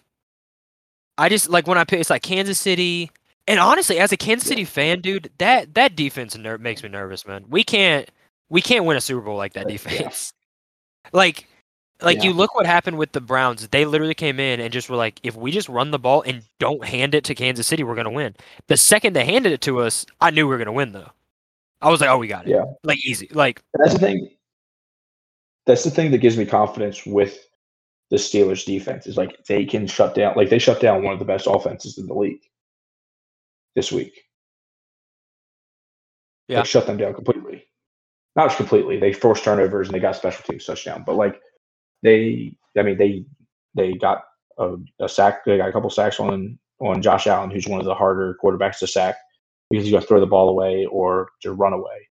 I just like when I pick. It's like Kansas City, and honestly, as a Kansas City yeah. fan, dude, that that defense ner- makes me nervous, man. We can't. We can't win a Super Bowl like that defense. Yeah. Like, like yeah. you look what happened with the Browns. They literally came in and just were like, if we just run the ball and don't hand it to Kansas City, we're going to win. The second they handed it to us, I knew we were going to win, though. I was like, oh, we got it. Yeah. Like, easy. Like, that's the thing. That's the thing that gives me confidence with the Steelers defense is like they can shut down, like they shut down one of the best offenses in the league this week. Yeah. They shut them down completely. Not just completely. They forced turnovers and they got special teams touchdown. But like they, I mean, they they got a, a sack. They got a couple sacks on on Josh Allen, who's one of the harder quarterbacks to sack because he's going to throw the ball away or to run away.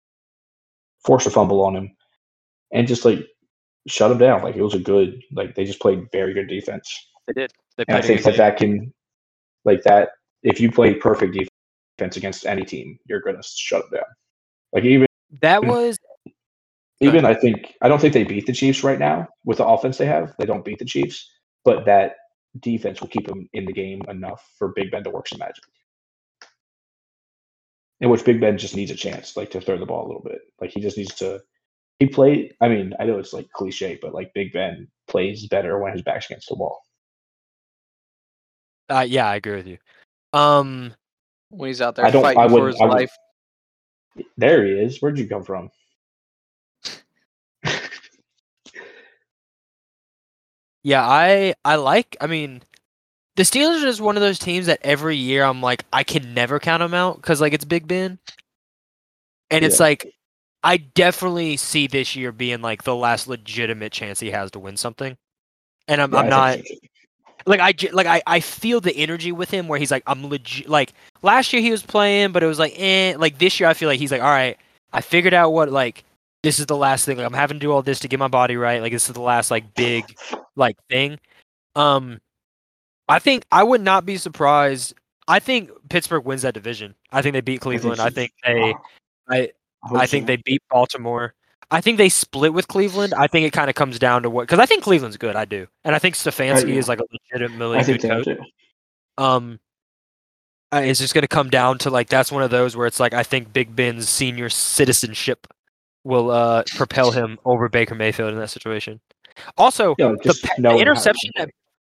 Forced a fumble on him, and just like shut him down. Like it was a good. Like they just played very good defense. They did. They and I think that game. that can, like that. If you play perfect defense against any team, you're going to shut them down. Like even that was. Even I think I don't think they beat the Chiefs right now with the offense they have. They don't beat the Chiefs, but that defense will keep them in the game enough for Big Ben to work some magic. In which Big Ben just needs a chance, like to throw the ball a little bit. Like he just needs to. He played. I mean, I know it's like cliche, but like Big Ben plays better when his back's against the wall. Uh, yeah, I agree with you. Um, when he's out there fighting for his life. There he is. Where'd you come from? Yeah, I I like, I mean, the Steelers are just one of those teams that every year I'm like, I can never count them out because, like, it's Big Ben. And yeah. It's like, I definitely see this year being, like, the last legitimate chance he has to win something. And I'm, yeah, I'm not, like, I, like I, I feel the energy with him where he's like, I'm legit, like, last year he was playing, but it was like, eh. Like, this year I feel like he's like, all right, I figured out what, like, this is the last thing. Like, I'm having to do all this to get my body right. Like, this is the last, like, big, like, thing. Um, I think I would not be surprised. I think Pittsburgh wins that division. I think they beat Cleveland. I think they, I, I think they beat Baltimore. I think they split with Cleveland. I think it kind of comes down to what, because I think Cleveland's good. I do, and I think Stefanski I, is like a legitimately good coach. Um, it's just going to come down to like that's one of those where it's like I think Big Ben's senior citizenship will uh, propel him over Baker Mayfield in that situation. Also, you know, the, the interception that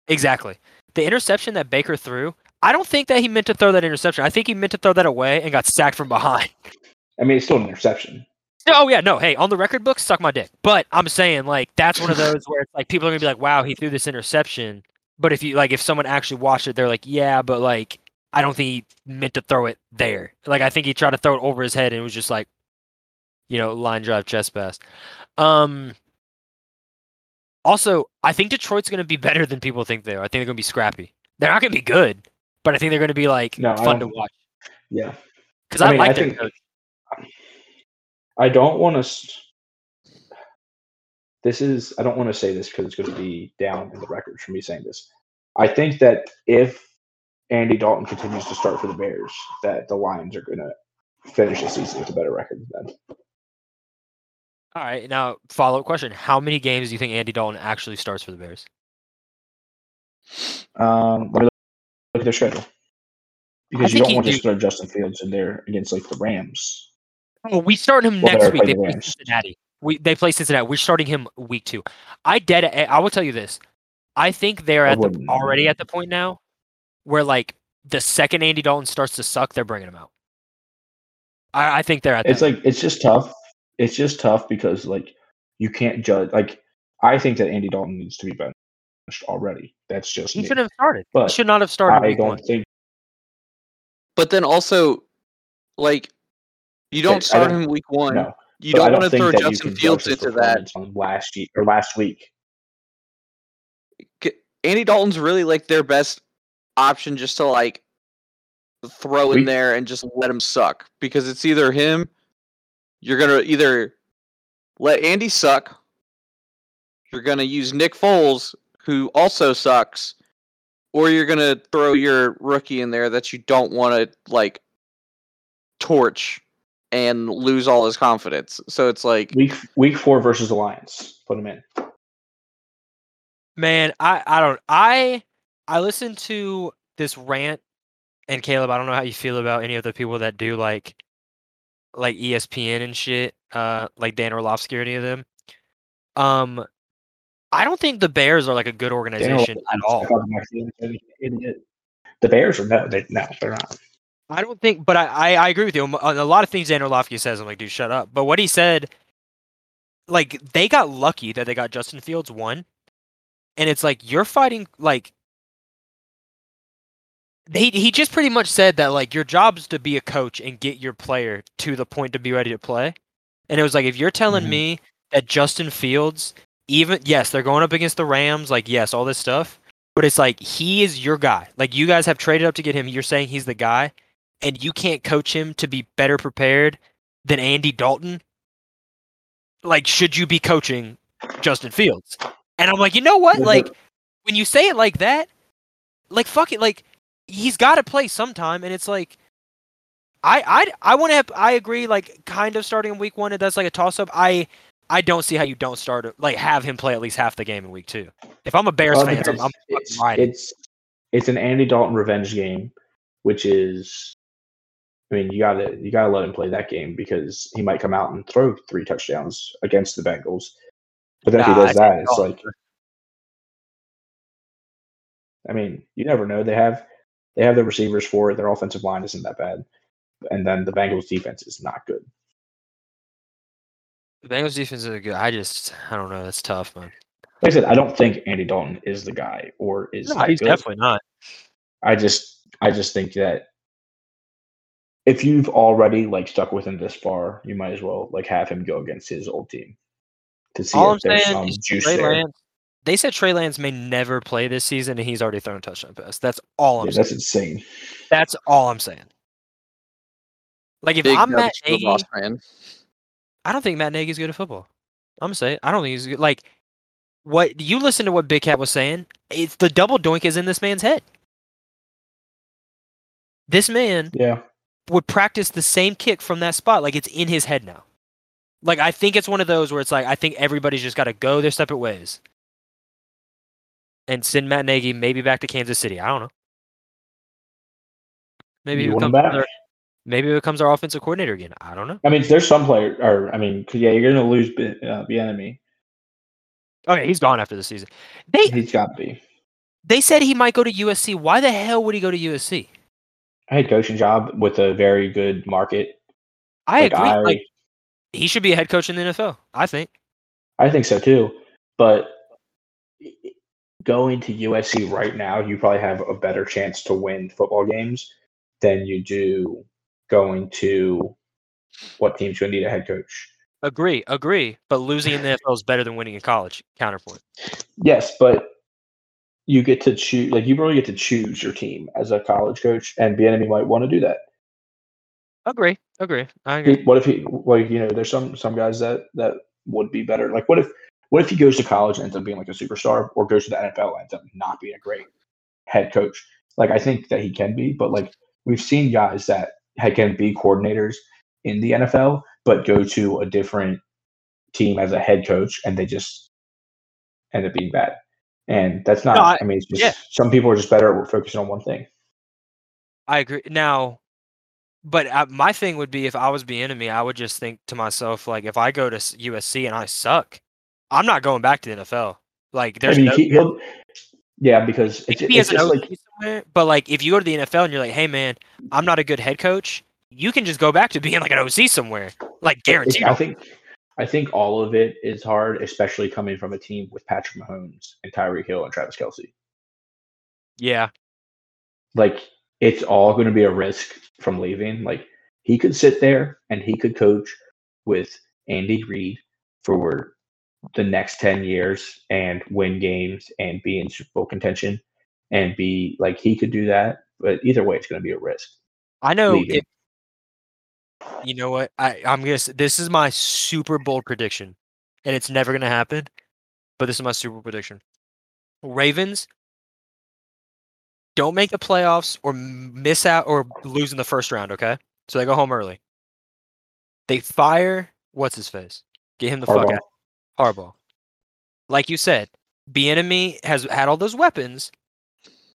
exactly the interception that Baker threw, I don't think that he meant to throw that interception. I think he meant to throw that away and got sacked from behind. I mean, it's still an interception. Oh yeah, no. Hey, on the record books, suck my dick. But I'm saying, like, that's one of those where it's like people are gonna be like, "Wow, he threw this interception." But if you like, if someone actually watched it, they're like, "Yeah, but like, I don't think he meant to throw it there." Like, I think he tried to throw it over his head and it was just like, you know, line drive, chest pass. Um. Also, I think Detroit's going to be better than people think they are. I think they're going to be scrappy. They're not going to be good, but I think they're going to be like no, fun to watch. Yeah, because I, I mean, like I their think, coach. I don't want to. This is. I don't want to say this because it's going to be down in the record for me saying this. I think that if Andy Dalton continues to start for the Bears, that the Lions are going to finish the season with a better record than them. All right, now follow-up question: how many games do you think Andy Dalton actually starts for the Bears? Um, let me look at their schedule because you don't want do. to throw Justin Fields in there against like the Rams. Oh, we start him well, next week. They the play Rams. Cincinnati. We they play Cincinnati. We're starting him week two. I dead. I will tell you this: I think they're at the, already at the point now where like the second Andy Dalton starts to suck, they're bringing him out. I, I think they're at. It's that. like it's just tough. It's just tough because, like, you can't judge. Like, I think that Andy Dalton needs to be benched already. That's just he shouldn't have started. But he should not have started. I don't one. think. But then also, like, you don't start don't, him week one. No, you don't, don't want to throw Justin Fields into that last year or last week. Andy Dalton's really like their best option, just to like throw in we, there and just let him suck because it's either him. You're going to either let Andy suck, you're going to use Nick Foles, who also sucks, or you're going to throw your rookie in there that you don't want to, like, torch and lose all his confidence. So it's like... Week week four versus the Lions. Put him in. Man, I, I don't... I I listened to this rant, and Caleb, I don't know how you feel about any of the people that do, like... like E S P N and shit, uh, like Dan Orlovsky or any of them. Um, I don't think the Bears are like a good organization at all. The Bears are no, they, no, they're not. I don't think, but I, I, I agree with you on a lot of things Dan Orlovsky says. I'm like, dude, shut up. But what he said, like, they got lucky that they got Justin Fields one, And it's like, you're fighting, like, he he just pretty much said that, like, your job's to be a coach and get your player to the point to be ready to play. And it was like, if you're telling mm-hmm. me that Justin Fields, even, yes, they're going up against the Rams, like, yes, all this stuff, but it's like, he is your guy. Like, you guys have traded up to get him. You're saying he's the guy, and you can't coach him to be better prepared than Andy Dalton? Like, should you be coaching Justin Fields? And I'm like, you know what? Like, when you say it like that, like, fuck it. Like, he's got to play sometime. And it's like, I I, I want to have, I agree, like, kind of starting in week one, if that's like a toss-up. I I don't see how you don't start, like, have him play at least half the game in week two. If I'm a Bears well, fan, I'm, I'm it's, fucking riding. It's, it's an Andy Dalton revenge game, which is, I mean, you got to you gotta let him play that game because he might come out and throw three touchdowns against the Bengals. But then nah, if he does that, it's like, I mean, you never know. They have they have the receivers for it. Their offensive line isn't that bad, and then the Bengals defense is not good. The Bengals defense is good. I just I don't know. That's tough, man. Like I said, I don't think Andy Dalton is the guy, or is no, he's good. Definitely not. I just I just think that if you've already like stuck with him this far, you might as well like have him go against his old team. All I'm saying is Trey Lance, they said Trey Lance may never play this season, and he's already thrown a touchdown pass. That's all I'm yeah, saying. That's insane. That's all I'm saying. Like, if Big I'm Matt Nagy, I don't think Matt Nagy is good at football. I'm going to say it. I don't think he's good. Like, what you listen to what Big Cat was saying, it's the double doink is in this man's head. This man yeah. would practice the same kick from that spot. Like, it's in his head now. Like, I think it's one of those where it's like, I think everybody's just got to go their separate ways and send Matt Nagy maybe back to Kansas City. I don't know. Maybe he becomes our, maybe he becomes our offensive coordinator again. I don't know. I mean, there's some player, or I mean, yeah, you're going to lose uh, the enemy. Okay, he's gone after the season. They, he's got to be. They said he might go to U S C. Why the hell would he go to U S C? I had a coaching job with a very good market. I like, agree. I, like, he should be a head coach in the N F L, I think. I think so, too. But going to U S C right now, you probably have a better chance to win football games than you do going to what team's going to need a head coach. Agree, agree. But losing in the N F L is better than winning in college, counterpoint. Yes, but you get to choose. Like, you really get to choose your team as a college coach, and Bieniemy might want to do that. Agree, agree. I agree. What if he, like, you know, there's some some guys that, that would be better. Like, what if what if he goes to college and ends up being like a superstar, or goes to the N F L and ends up not being a great head coach? Like, I think that he can be, but like we've seen guys that can be coordinators in the N F L, but go to a different team as a head coach and they just end up being bad. And that's not. No, I, I mean, it's just yeah. some people are just better at focusing on one thing. I agree. Now. But I, my thing would be, if I was Bieniemy, I would just think to myself, like, if I go to U S C and I suck, I'm not going back to the N F L. Like, there's I mean, no. He, he'll, yeah, because it's, he it's has an like, somewhere, but like, if you go to the N F L and you're like, hey man, I'm not a good head coach, you can just go back to being like an O C somewhere, like guaranteed. I think, I think all of it is hard, especially coming from a team with Patrick Mahomes and Tyreek Hill and Travis Kelce. Yeah, like. It's all going to be a risk from leaving. Like, he could sit there and he could coach with Andy Reid for the next ten years and win games and be in Super Bowl contention and be like, he could do that. But either way, it's going to be a risk. I know. It, you know what? I, I'm going to this is my super bold prediction, and it's never going to happen. But this is my super bold prediction. Ravens. Don't make the playoffs or miss out or lose in the first round, okay? So they go home early. They fire what's-his-face. Get him the Harbaugh. fuck out. Harbaugh. Like you said, Bieniemy has had all those weapons.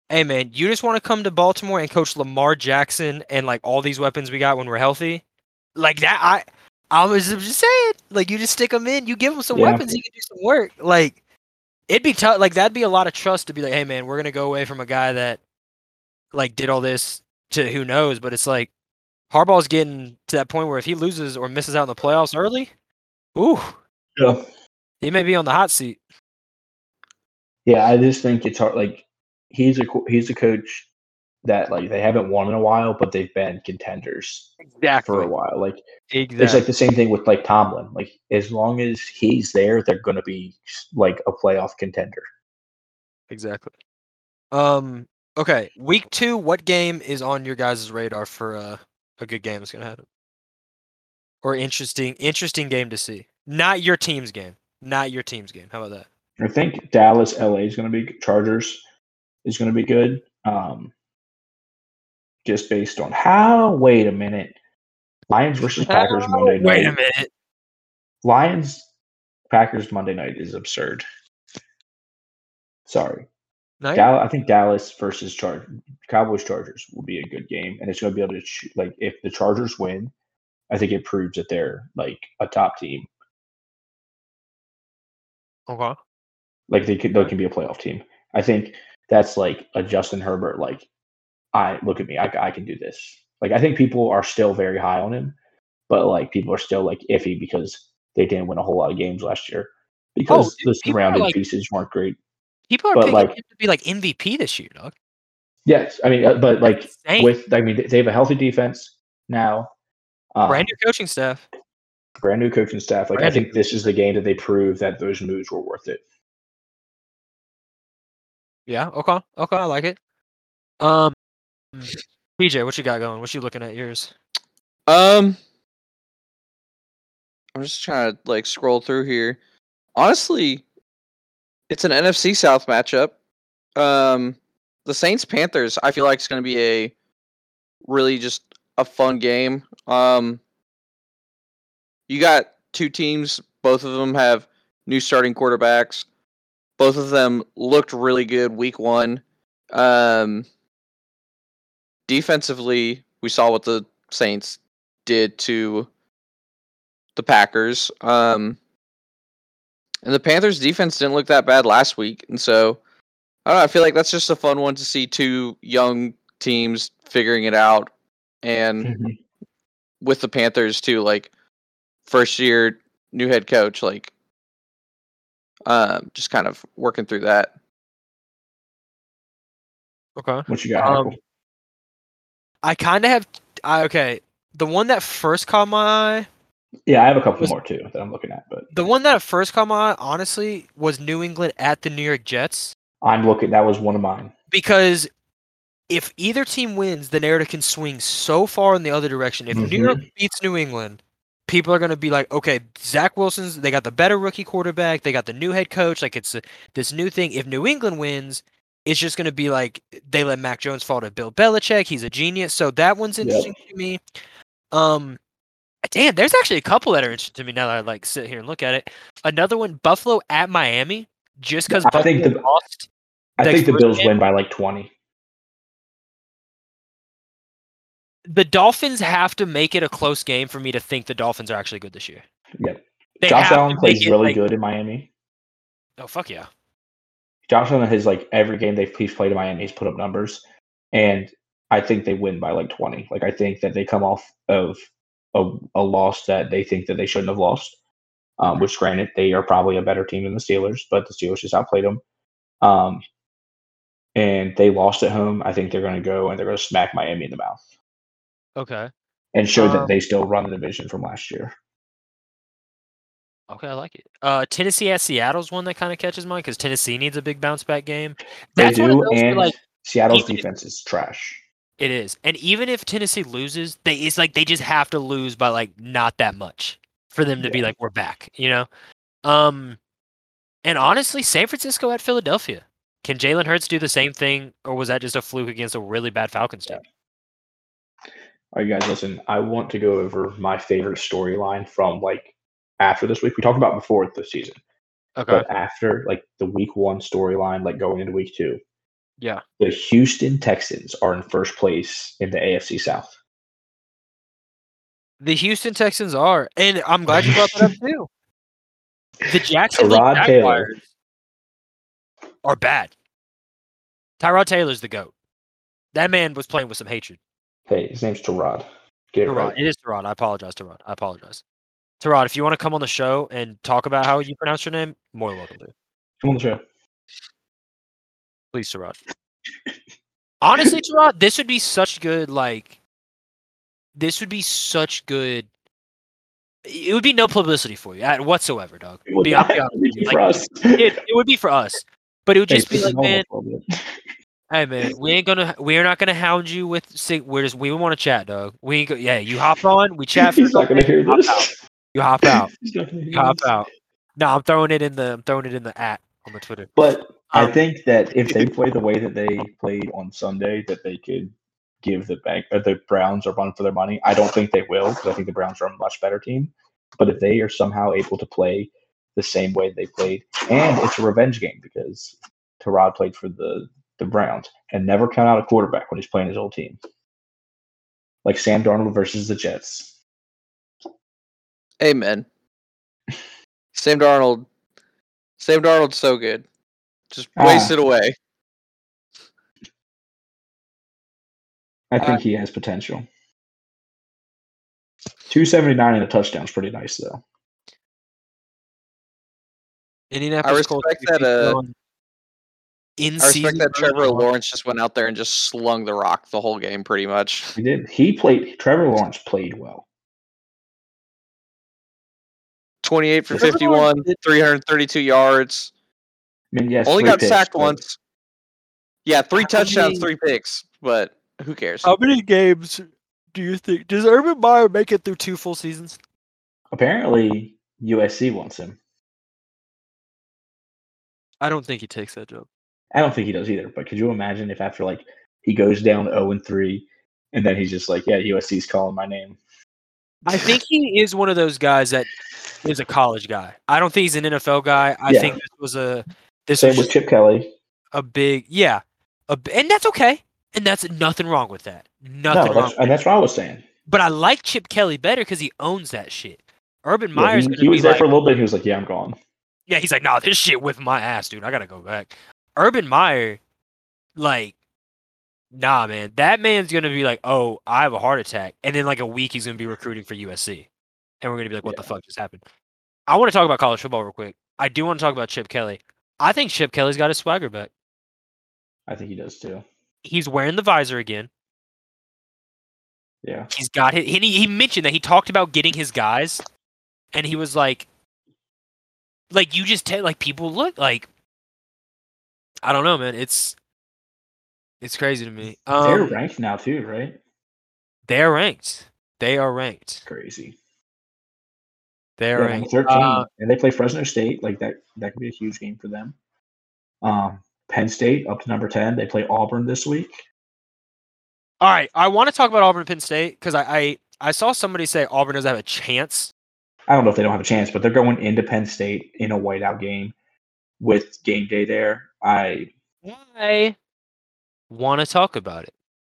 Hey, man, you just want to come to Baltimore and coach Lamar Jackson and, like, all these weapons we got when we're healthy? Like, that, I I was just saying. Like, you just stick them in. You give him some yeah. weapons. He can do some work. Like, it'd be tough. Like, that'd be a lot of trust to be like, hey, man, we're going to go away from a guy that, like, did all this to who knows, but it's like Harbaugh's getting to that point where if he loses or misses out in the playoffs early, ooh, yeah. he may be on the hot seat. Yeah, I just think it's hard. Like, he's a he's a coach that, like, they haven't won in a while, but they've been contenders exactly. for a while. Like, exactly. It's like the same thing with, like, Tomlin. Like, as long as he's there, they're going to be, like, a playoff contender. Exactly. Um. Okay, week two, what game is on your guys' radar for uh, a good game that's going to happen? Or interesting interesting game to see. Not your team's game. Not your team's game. How about that? I think Dallas, L A is going to be – Chargers is going to be good. Um, just based on how – wait a minute. Lions versus Packers oh, Monday night. Wait a minute. Lions, Packers Monday night is absurd. Sorry. Dallas, I think Dallas versus Char- Cowboys Chargers will be a good game. And it's going to be able to – like, if the Chargers win, I think it proves that they're, like, a top team. Okay. Like, they could, they can be a playoff team. I think that's, like, a Justin Herbert, like, I look at me, I, I can do this. Like, I think people are still very high on him, but, like, people are still, like, iffy because they didn't win a whole lot of games last year because oh, the surrounding like, pieces weren't great. People are but picking like, him to be, like, M V P this year, dog. Yes. I mean, uh, but, like, with, I mean, they have a healthy defense now. Um, brand new coaching staff. Brand new coaching staff. Like, brand I think this is the game that they prove that those moves were worth it. Yeah, okay. Okay, I like it. Um, P J, what you got going? What you looking at yours? Um, I'm just trying to, like, scroll through here. Honestly, it's an N F C South matchup. Um, the Saints-Panthers, I feel like it's going to be a really just a fun game. Um, you got two teams. Both of them have new starting quarterbacks. Both of them looked really good week one. Um, defensively, we saw what the Saints did to the Packers. Um, and the Panthers' defense didn't look that bad last week. And so, I don't know, I feel like that's just a fun one to see two young teams figuring it out. And mm-hmm. with the Panthers, too, like, first-year new head coach, like, Um, just kind of working through that. Okay. What you got? Um, I kind of have. I, okay, the one that first caught my eye. Yeah, I have a couple was, more too that I'm looking at, but the one that first caught my eye, honestly, was New England at the New York Jets. I'm looking. That was one of mine. Because if either team wins, the narrative can swing so far in the other direction. If mm-hmm. New York beats New England, people are going to be like, okay, Zach Wilson's, they got the better rookie quarterback. They got the new head coach. Like, it's a, this new thing. If New England wins, it's just going to be like, they let Mac Jones fall to Bill Belichick. He's a genius. So that one's interesting yep. to me. Um, damn, there's actually a couple that are interesting to me now that I, like, sit here and look at it. Another one, Buffalo at Miami, just because I think the, lost I think the Bills game. win by like twenty. The Dolphins have to make it a close game for me to think the Dolphins are actually good this year. Yep. They Josh Allen plays really like, good in Miami. Oh, fuck yeah. Josh Allen has, like, every game they've he's played in Miami, he's put up numbers. And I think they win by, like, twenty. Like, I think that they come off of a, a loss that they think that they shouldn't have lost, um, which, granted, they are probably a better team than the Steelers, but the Steelers just outplayed them. Um, and they lost at home. I think they're going to go and they're going to smack Miami in the mouth. Okay. And show um, that they still run the division from last year. Okay, I like it. Uh, Tennessee at Seattle's one that kind of catches mine because Tennessee needs a big bounce back game. That's they do, one of those and where, like, Seattle's defense if, is trash. It is, and even if Tennessee loses, they it's like they just have to lose by like not that much for them to yeah. be like we're back, you know. Um, and honestly, San Francisco at Philadelphia. Can Jalen Hurts do the same thing, or was that just a fluke against a really bad Falcons team? Yeah. All right, guys, listen, I want to go over my favorite storyline from, like, after this week. We talked about before the season. Okay. But after, like, the week one storyline, like, going into week two. Yeah. The Houston Texans are in first place in the A F C South. The Houston Texans are. And I'm glad you brought that up, too. The Jacksonville Jaguars are bad. Tyrod Taylor's the GOAT. That man was playing with some hatred. Hey, his name's Tyrod. Get it, Tyrod. Right. It is Tyrod. I apologize, Tyrod. I apologize. Tyrod, if you want to come on the show and talk about how you pronounce your name, more than welcome to. Come on the show. Please, Tyrod. Honestly, Tyrod, this would be such good, like, this would be such good. It would be no publicity for you whatsoever, dog. It would be, not, honest, be like, for us. It, it would be for us. But it would just hey, be like, man, hey man, we ain't gonna, we are not gonna hound you with. Sing, we're just, we want to chat, dog. We ain't go, yeah, you hop on, we chat. He's not gonna hear this. You hop out. You hop out. You hop out. No, I'm throwing it in the, I'm throwing it in the at on the Twitter. But um, I think that if they play the way that they played on Sunday, that they could give the bank or the Browns a run for their money. I don't think they will, because I think the Browns are a much better team. But if they are somehow able to play the same way they played, and it's a revenge game because Tyrod played for the, the Browns, and never count out a quarterback when he's playing his old team. Like Sam Darnold versus the Jets. Amen. Sam Darnold. Sam Darnold's so good. Just waste ah. it away. I think uh, he has potential. two seventy-nine and a touchdown is pretty nice, though. Indianapolis I respect Colts that. Uh, in I respect that Trevor Lawrence just went out there and just slung the rock the whole game, pretty much. He did. He played. Trevor Lawrence played well. Twenty-eight for fifty-one, three hundred thirty-two yards. I mean, yes, only got picks, sacked but... once. Yeah, three touchdowns, three picks, but. Who cares? How many games do you think? Does Urban Meyer make it through two full seasons? Apparently, U S C wants him. I don't think he takes that job. I don't think he does either. But could you imagine if after, like, he goes down zero and three, and then he's just like, yeah, U S C's calling my name. I think he is one of those guys that is a college guy. I don't think he's an N F L guy. I yeah. think this was a... This Same was with Chip Kelly. A big... Yeah. A, and that's okay. And that's nothing wrong with that. Nothing no, wrong. With and that. That's what I was saying. But I like Chip Kelly better because he owns that shit. Urban yeah, Meyer's he, gonna he was be there like, for a little bit. He was like, "Yeah, I'm gone." Yeah, he's like, "Nah, this shit with my ass, dude. I gotta go back." Urban Meyer, like, nah, man. That man's gonna be like, "Oh, I have a heart attack," and then like a week he's gonna be recruiting for U S C, and we're gonna be like, "What yeah. the fuck just happened?" I want to talk about college football real quick. I do want to talk about Chip Kelly. I think Chip Kelly's got his swagger back. I think he does too. He's wearing the visor again. Yeah. He's got his, he he mentioned that he talked about getting his guys, and he was like, like you just tell like people look like I don't know, man. It's it's crazy to me. Um, they're ranked now too, right? They're ranked. They are ranked. Crazy. They're yeah, ranked. thirteen uh, and they play Fresno State. Like that that could be a huge game for them. Um Penn State up to number ten. They play Auburn this week. All right. I want to talk about Auburn and Penn State because I, I, I saw somebody say Auburn doesn't have a chance. I don't know if they don't have a chance, but they're going into Penn State in a whiteout game with game day there. I, I want to talk about it.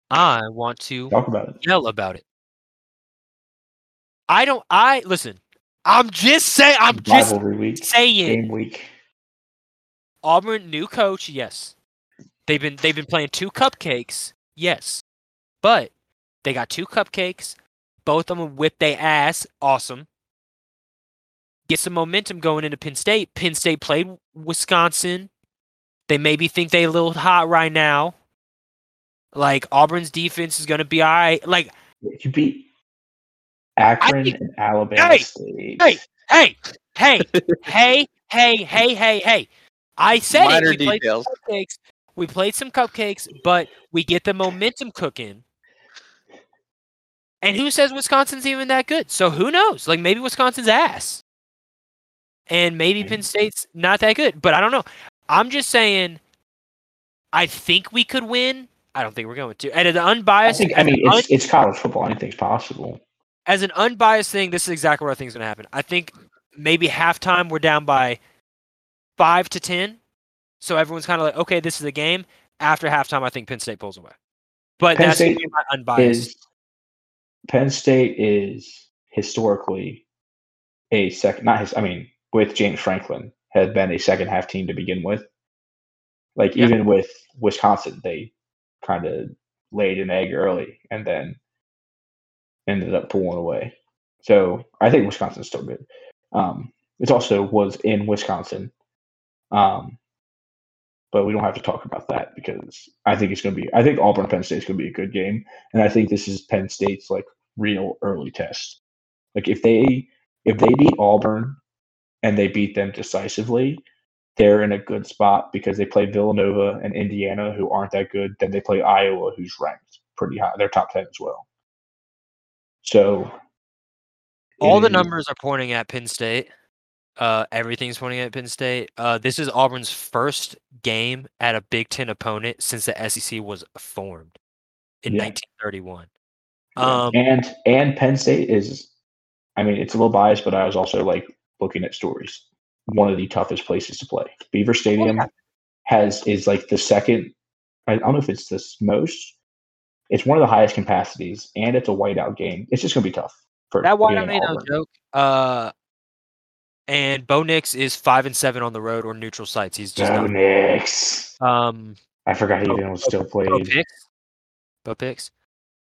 I want to talk about it. yell about it. I don't – I – listen, I'm just saying – I'm just week, saying – Game week. Auburn new coach, yes. They've been they've been playing two cupcakes, yes. But they got two cupcakes. Both of them whip their ass, awesome. Get some momentum going into Penn State. Penn State played Wisconsin. They maybe think they a little hot right now. Like Auburn's defense is gonna be all right. Like you beat Akron think, and Alabama hey, State. Hey, hey, hey, hey, hey, hey, hey, hey. I said Minor it. We played, some cupcakes. we played some cupcakes, but we get the momentum cooking. And who says Wisconsin's even that good? So who knows? Like maybe Wisconsin's ass. And maybe Penn State's not that good, but I don't know. I'm just saying I think we could win. I don't think we're going to. And an unbiased I, think, I mean it's, un- it's college football. Anything's possible. As an unbiased thing, this is exactly where I think is going to happen. I think maybe halftime we're down by Five to ten, so everyone's kind of like, okay, this is a game. After halftime, I think Penn State pulls away. But Penn that's State gonna be my unbiased. Is, Penn State is historically a second. Not his. I mean, with James Franklin, had been a second half team to begin with. Like yeah. even with Wisconsin, they kind of laid an egg early and then ended up pulling away. So I think Wisconsin's still good. Um, it also was in Wisconsin. Um, but we don't have to talk about that because I think it's going to be – I think Auburn Penn State's going to be a good game, and I think this is Penn State's, like, real early test. Like, if they if they beat Auburn and they beat them decisively, they're in a good spot because they play Villanova and Indiana, who aren't that good. Then they play Iowa, who's ranked pretty high. They're top ten as well. So all the numbers are pointing at Penn State. Uh, everything's pointing at Penn State. Uh, this is Auburn's first game at a Big Ten opponent since the S E C was formed in yeah. nineteen thirty-one. Um, and and Penn State is, I mean, it's a little biased, but I was also like looking at stories. One of the toughest places to play. Beaver Stadium yeah. has is like the second. I don't know if it's the most. It's one of the highest capacities, and it's a whiteout game. It's just going to be tough. For that whiteout ain't no joke. Uh, and Bo Nix is five and seven on the road or neutral sites. He's just Bo Nix. Um, I forgot he even was still played. Bo Picks. Bo Picks.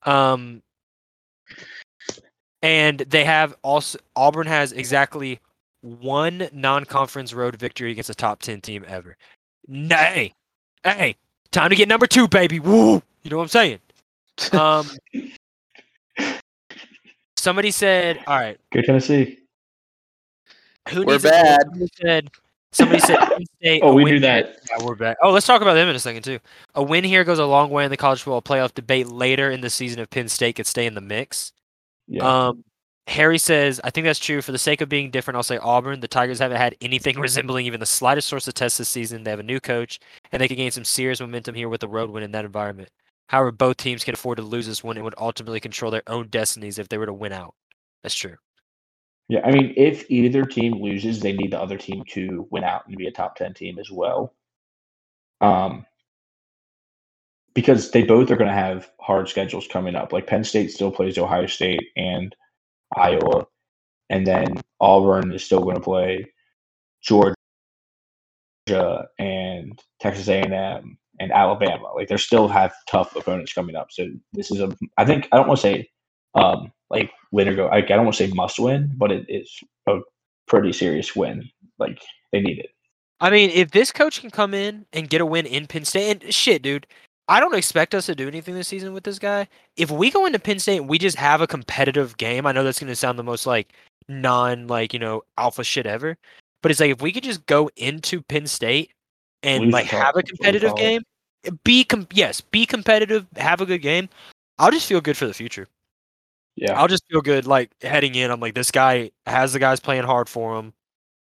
Um, and they have also Auburn has exactly one non-conference road victory against a top ten team ever. Nay, hey, time to get number two, baby. Woo! You know what I'm saying? Um, somebody said, "All right, go Tennessee." Who we're needs bad. Somebody said, somebody said "Oh, we knew that." Yeah, we're back. Oh, let's talk about them in a second too. A win here goes a long way in the college football playoff debate later in the season if Penn State could stay in the mix. Yeah. Um, Harry says, I think that's true. For the sake of being different, I'll say Auburn. The Tigers haven't had anything resembling even the slightest source of test this season. They have a new coach, and they can gain some serious momentum here with a road win in that environment. However, both teams can afford to lose this one and would ultimately control their own destinies if they were to win out. That's true. Yeah, I mean, if either team loses, they need the other team to win out and be a top ten team as well. Um, because they both are going to have hard schedules coming up. Like, Penn State still plays Ohio State and Iowa, and then Auburn is still going to play Georgia and Texas A and M and Alabama. Like, they still have tough opponents coming up. So this is a, I think, I don't want to say um, like win or go. Like, I don't want to say must win, but it is a pretty serious win. Like, they need it. I mean, if this coach can come in and get a win in Penn State, and shit, dude. I don't expect us to do anything this season with this guy. If we go into Penn State and we just have a competitive game, I know that's going to sound the most like non like, you know, alpha shit ever, but it's like if we could just go into Penn State and like have a competitive game, be com- yes, be competitive, have a good game, I'll just feel good for the future. Yeah. I'll just feel good like heading in. I'm like, this guy has the guys playing hard for him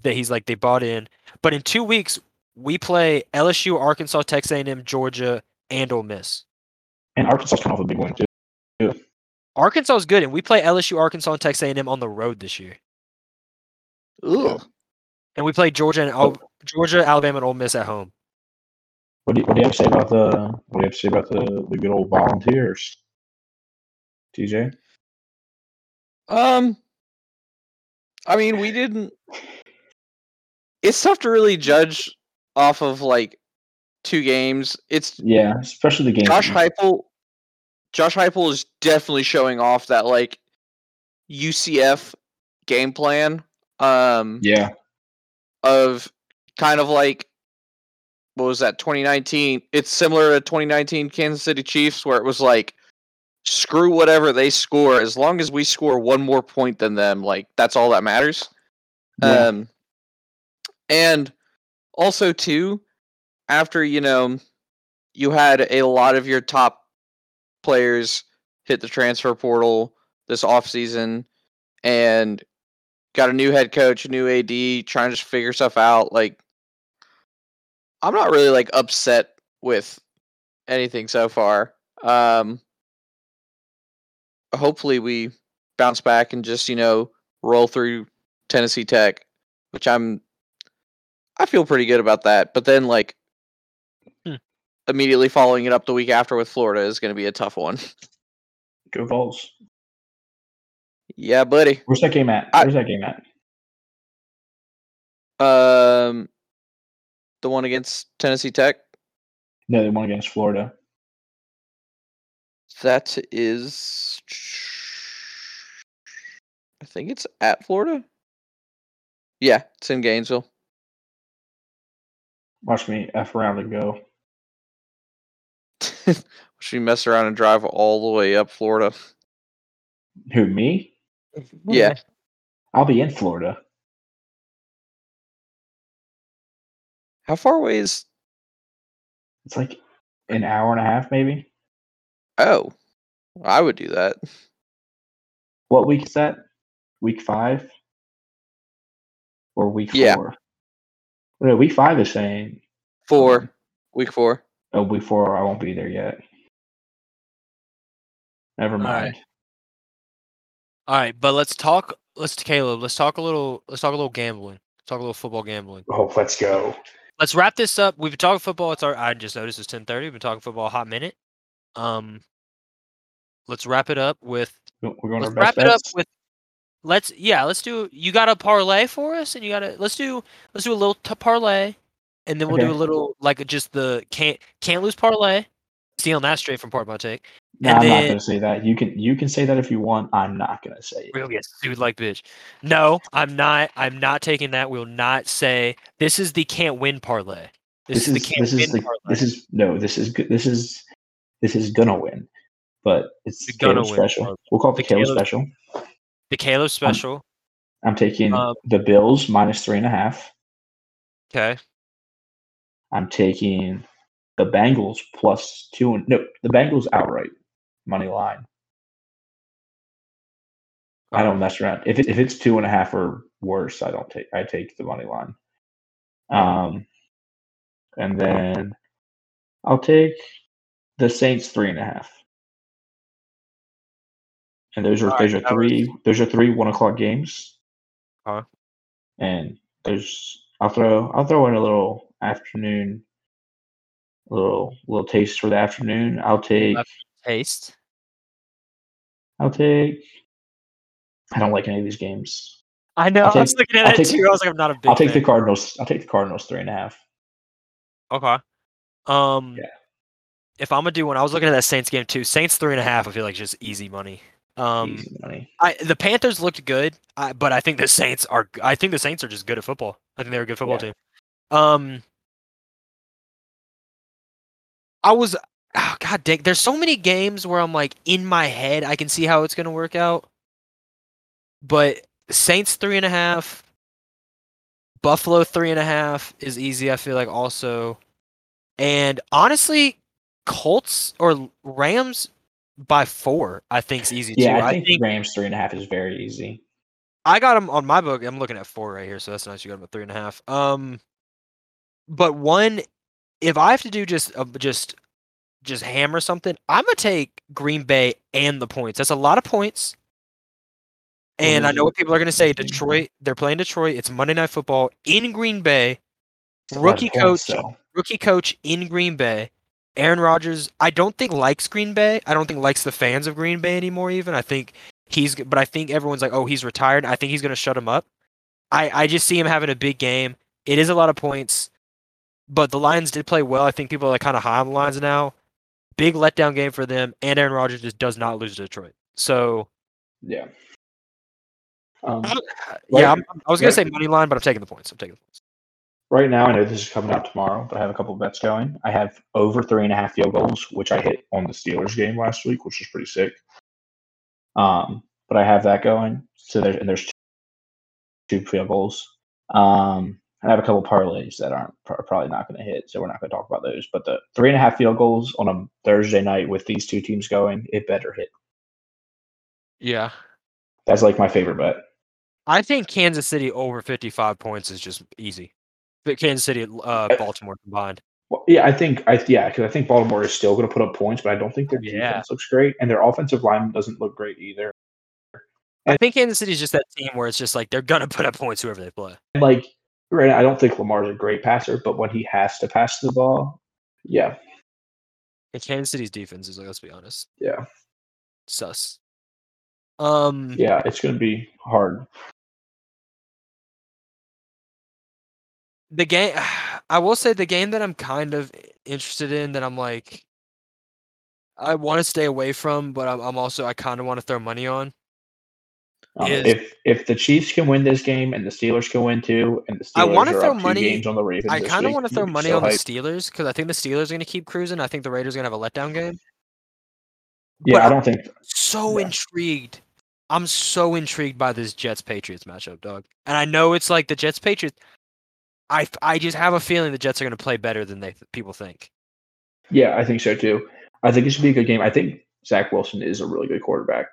that he's like they bought in. But in two weeks we play L S U, Arkansas, Texas A and M, Georgia, and Ole Miss. And Arkansas is coming off a big win, too. Yeah. Arkansas is good, and we play L S U, Arkansas, and Texas A and M on the road this year. Ooh. And we play Georgia, and oh. Georgia, Alabama, and Ole Miss at home. What do you, what do you have to say about the What do you have to say about the, the good old Volunteers, T J? Um, I mean, we didn't... It's tough to really judge off of, like, two games. It's yeah, especially the game. Josh Heupel, Josh Heupel is definitely showing off that like U C F game plan. Um, yeah, of kind of like what was that twenty nineteen? It's similar to twenty nineteen Kansas City Chiefs, where it was like screw whatever they score, as long as we score one more point than them, like that's all that matters. Yeah. Um, and also too. After, you know, you had a lot of your top players hit the transfer portal this offseason and got a new head coach, a new A D, trying to just figure stuff out. Like, I'm not really, like, upset with anything so far. Um, hopefully we bounce back and just, you know, roll through Tennessee Tech, which I'm – I feel pretty good about that. But then, like, immediately following it up the week after with Florida is going to be a tough one. Go Vols. Yeah, buddy. Where's that game at? Where's I, that game at? Um, the one against Tennessee Tech? No, the one against Florida. That is... I think it's at Florida? Yeah, it's in Gainesville. Watch me F around and go. Watch me mess around and drive all the way up Florida. Who, me? Yeah. I'll be in Florida. How far away is... It's like an hour and a half, maybe. Oh. I would do that. What week is that? Week five? Or week yeah. four? No, week five is saying... Four. Week four. Oh, week four, I won't be there yet. Never mind. All right, All right but let's talk... Let's Caleb. Let's talk a little. Let's talk a little gambling. Let's talk a little football gambling. Oh, let's go. Let's wrap this up. We've been talking football. It's our. I just noticed it's ten thirty. We've been talking football a hot minute. Um, let's wrap it up with. We're going to wrap bets. it up with. Let's yeah. Let's do. You got a parlay for us, and you got to let's do. Let's do a little t- parlay, and then we'll okay. do a little like just the can't can't lose parlay. Stealing that straight from Part My Take. No, and I'm then, not going to say that. You can you can say that if you want. I'm not going to say it. We'll get sued like bitch. No, I'm not. I'm not taking that. We'll not say this is the can't win parlay. This, this is the can't this win is the, parlay. This is no. This is this is this is gonna win. But it's the Caleb special. Win. We'll call it the, the Caleb, Caleb special. The Caleb special. I'm, I'm taking um, the Bills minus three and a half. Okay. I'm taking. The Bengals plus two and no, the Bengals outright money line. I don't mess around. If it, if it's two and a half or worse, I don't take. I take the money line. Um, and then I'll take the Saints three and a half. And those are All those right, are three was... those are three one o'clock games. Huh? And there's I'll throw I'll throw in a little afternoon. Little little taste for the afternoon. I'll take taste. I'll take. I don't like any of these games. I know. Take, I was looking at it too. I was like, I'm not a big. I'll take fan. the Cardinals. I'll take the Cardinals three and a half. Okay. Um. Yeah. If I'm gonna do one, I was looking at that Saints game too. Saints three and a half. I feel like just easy money. Um, easy money. I the Panthers looked good, I, but I think the Saints are. I think the Saints are just good at football. I think they're a good football yeah. team. Um. I was, oh, God dang, there's so many games where I'm like, in my head, I can see how it's going to work out. But Saints three and a half, Buffalo three and a half is easy, I feel like, also. And honestly, Colts or Rams by four, I think is easy, yeah, too. Yeah, I, I think Rams three and a half is very easy. I got them on my book. I'm looking at four right here, so that's nice. You got them at three and a half. Um, but one... If I have to do just uh, just just hammer something, I'm gonna take Green Bay and the points. That's a lot of points. And I know what people are gonna say. Detroit, they're playing Detroit. It's Monday Night Football in Green Bay. Rookie coach, so. rookie coach in Green Bay. Aaron Rodgers, I don't think likes Green Bay. I don't think likes the fans of Green Bay anymore. Even I think he's, but I think everyone's like, oh, he's retired. I think he's gonna shut him up. I I just see him having a big game. It is a lot of points. But the Lions did play well. I think people are like kind of high on the Lions now. Big letdown game for them, and Aaron Rodgers just does not lose to Detroit. So, yeah, um, I, yeah. Right, I'm, I was gonna right, say money line, but I'm taking the points. I'm taking the points. Right now, I know this is coming out tomorrow, but I have a couple of bets going. I have over three and a half field goals, which I hit on the Steelers game last week, which was pretty sick. Um, but I have that going. So there's and there's two field goals. Um. I have a couple parlays that aren't are probably not going to hit, so we're not going to talk about those. But the three and a half field goals on a Thursday night with these two teams going, it better hit. Yeah, that's like my favorite bet. I think Kansas City over fifty-five points is just easy. But Kansas City, uh, Baltimore combined. Well, yeah, I think I yeah because I think Baltimore is still going to put up points, but I don't think their defense yeah. looks great, and their offensive line doesn't look great either. And I think Kansas City is just that team where it's just like they're going to put up points whoever they play. Like. Right, I don't think Lamar's a great passer, but when he has to pass the ball, yeah. And Kansas City's defense is like, let's be honest. Yeah. Sus. Um. Yeah, it's going to be hard. The game, I will say the game that I'm kind of interested in that I'm like, I want to stay away from, but I'm, I'm also, I kind of want to throw money on Um, is, if if the Chiefs can win this game and the Steelers can win too, and the Steelers I want to throw money games on the Ravens, I kind of want to throw money so on hyped. the Steelers because I think the Steelers are going to keep cruising. I think the Raiders are going to have a letdown game. Yeah, but I don't I'm think so. Yeah. Intrigued. I'm so intrigued by this Jets Patriots matchup, dog. And I know it's like the Jets Patriots. I I just have a feeling the Jets are going to play better than they people think. Yeah, I think so too. I think it should be a good game. I think Zach Wilson is a really good quarterback.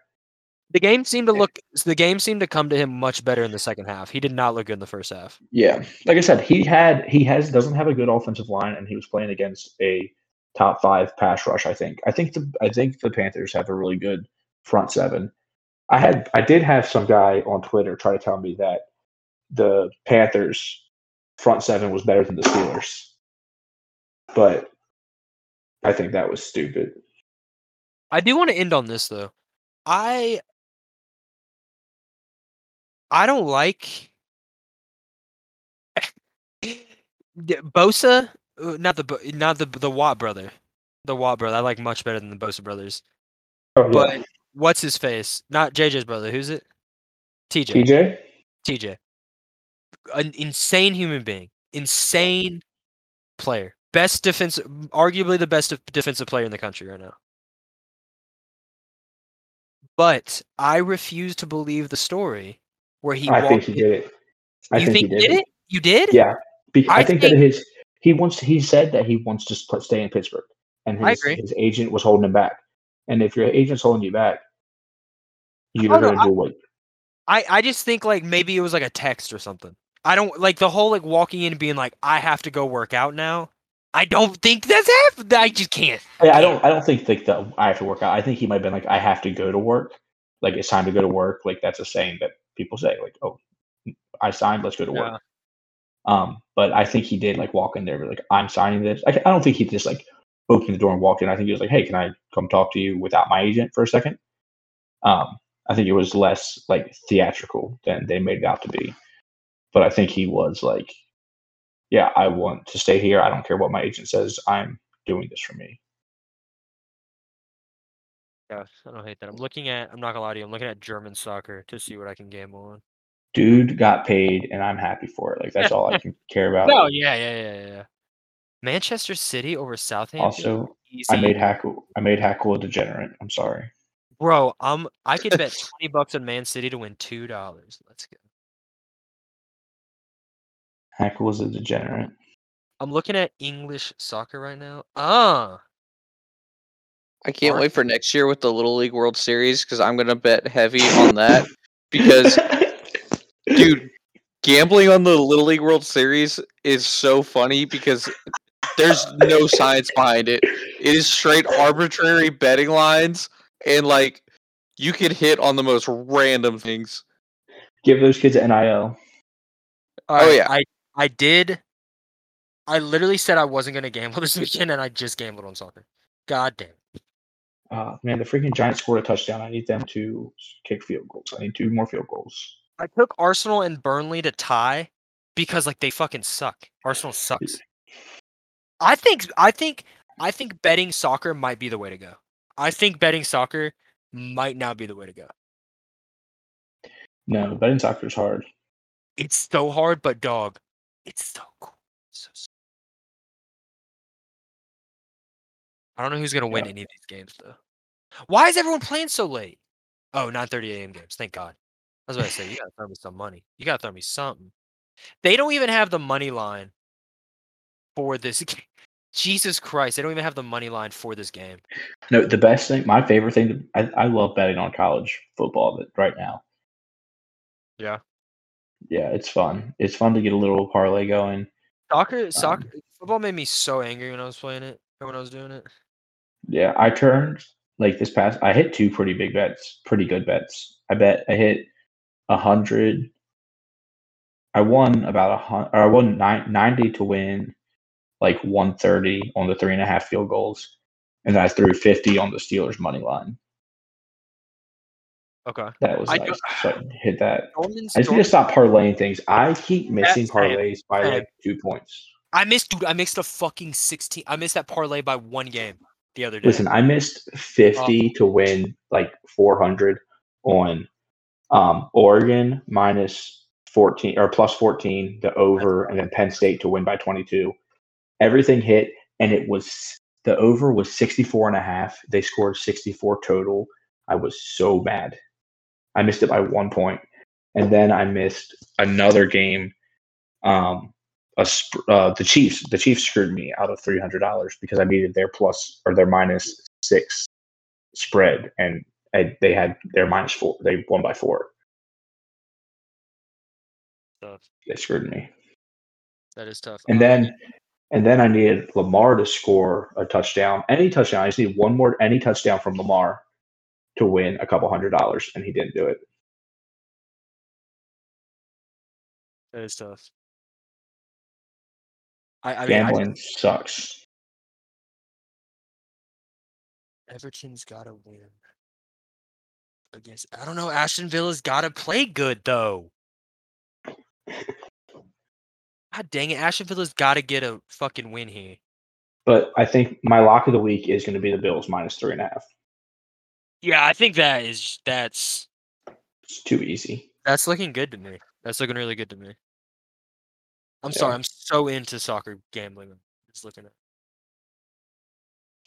The game seemed to look. The game seemed to come to him much better in the second half. He did not look good in the first half. Yeah, like I said, he had he has doesn't have a good offensive line, and he was playing against a top five pass rush. I think. I think the I think the Panthers have a really good front seven. I had I did have some guy on Twitter try to tell me that the Panthers front seven was better than the Steelers, but I think that was stupid. I do want to end on this though. I. I don't like Bosa, not the not the the Watt brother, the Watt brother. I like much better than the Bosa brothers. Oh, yeah. But what's his face? Not J J's brother. Who's it? T J. T J. T J. An insane human being, insane player, best defense, arguably the best defensive player in the country right now. But I refuse to believe the story where he. I walked think he in. did it. I you think, think he did, did it? it? You did? Yeah, because I, I think, think that his he wants. He said that he wants to stay in Pittsburgh, and his, his agent was holding him back. And if your agent's holding you back, you're going to do what? I I just think like maybe it was like a text or something. I don't like the whole like walking in and being like I have to go work out now. I don't think that's happened. I just can't. I don't. I don't think think that I have to work out. I think he might have been like, I have to go to work. Like it's time to go to work. Like that's a saying that people say. Like, oh, I signed. Let's go to work. Yeah. Um, but I think he did like walk in there, like I'm signing this. I, I don't think he just like opened the door and walked in. I think he was like, hey, can I come talk to you without my agent for a second? Um, I think it was less like theatrical than they made it out to be. But I think he was like. Yeah, I want to stay here. I don't care what my agent says. I'm doing this for me. Gosh, I don't hate that. I'm looking at, I'm not going to lie to you, I'm looking at German soccer to see what I can gamble on. Dude got paid, and I'm happy for it. Like, that's all I can care about. No, yeah, yeah, yeah, yeah. Manchester City over Southampton. Also, easy. I made Hackle, I made Hackle a degenerate. I'm sorry. Bro, um, I could bet twenty bucks on Man City to win two dollars. Let's go. Hackle is a degenerate. I'm looking at English soccer right now. Ah, I can't Mark. wait for next year with the Little League World Series because I'm gonna bet heavy on that because, dude, gambling on the Little League World Series is so funny because there's no science behind it. It is straight arbitrary betting lines and like you could hit on the most random things. Give those kids an N I L. All oh right, yeah, I. I did. I literally said I wasn't going to gamble this weekend, and I just gambled on soccer. God damn it. Uh, man, the freaking Giants scored a touchdown. I need them to kick field goals. I need two more field goals. I took Arsenal and Burnley to tie because, like, they fucking suck. Arsenal sucks. I think, I think, I think betting soccer might be the way to go. I think betting soccer might not be the way to go. No, betting soccer is hard. It's so hard, but dog. It's so cool. So, so. I don't know who's going to win yeah. any of these games, though. Why is everyone playing so late? Oh, nine thirty a.m. games. Thank God. I was about to say, you got to throw me some money. You got to throw me something. They don't even have the money line for this game. Jesus Christ. They don't even have the money line for this game. No, the best thing, my favorite thing, to, I, I love betting on college football right now. Yeah. Yeah, it's fun. It's fun to get a little parlay going. Soccer, soccer, um, football made me so angry when I was playing it, when I was doing it. Yeah, I turned like this past. I hit two pretty big bets, pretty good bets. I bet I hit a hundred. I won about a hundred. I won nine, ninety to win, like one thirty on the three and a half field goals, and then I threw fifty on the Steelers money line. Okay. That was I nice. So I hit that. Jordan's, I just need to stop parlaying things. I keep missing parlays by like two points. I missed, dude. I missed a fucking sixteen. I missed that parlay by one game the other day. Listen, I missed fifty oh. to win like four hundred on Um, Oregon minus fourteen or plus fourteen, the over, and then Penn State to win by twenty-two. Everything hit, and it was the over was sixty-four and a half. They scored sixty-four total. I was so mad. I missed it by one point. And then I missed another game. Um, a, uh, the Chiefs, the Chiefs screwed me out of three hundred dollars because I needed their plus or their minus six spread, and I, they had their minus four. They won by four. Tough. They screwed me. That is tough. And um, then, and then I needed Lamar to score a touchdown, any touchdown. I just need one more, any touchdown from Lamar to win a couple hundred dollars, and he didn't do it. That is tough. I, I mean, Gambling I just, sucks. Everton's got to win. I guess. I don't know. Aston Villa's got to play good, though. God dang it. Aston Villa's got to get a fucking win here. But I think my lock of the week is going to be the Bills minus three and a half. Yeah, I think that is, that's... It's too easy. That's looking good to me. That's looking really good to me. I'm yeah. sorry. I'm so into soccer gambling. I'm just looking at.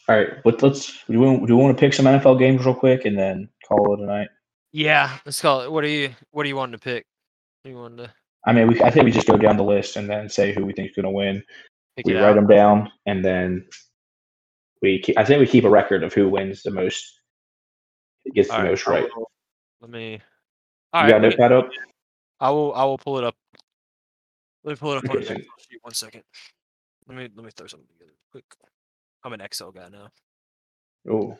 All right, but let's. Do we, do we want to pick some N F L games real quick and then call it a night? Yeah, let's call it. What are you? What do you wanting to pick? What do you want to? I mean, we. I think we just go down the list and then say who we think is going to win. Pick we write out. them down and then we. Keep, I think we keep a record of who wins the most. Gets the All most right. right. Let me. All you right, got wait, that up. I will. I will pull it up. Let me pull it up. Okay, on the one second. Let me let me throw something together quick. I'm an Excel guy now. Oh,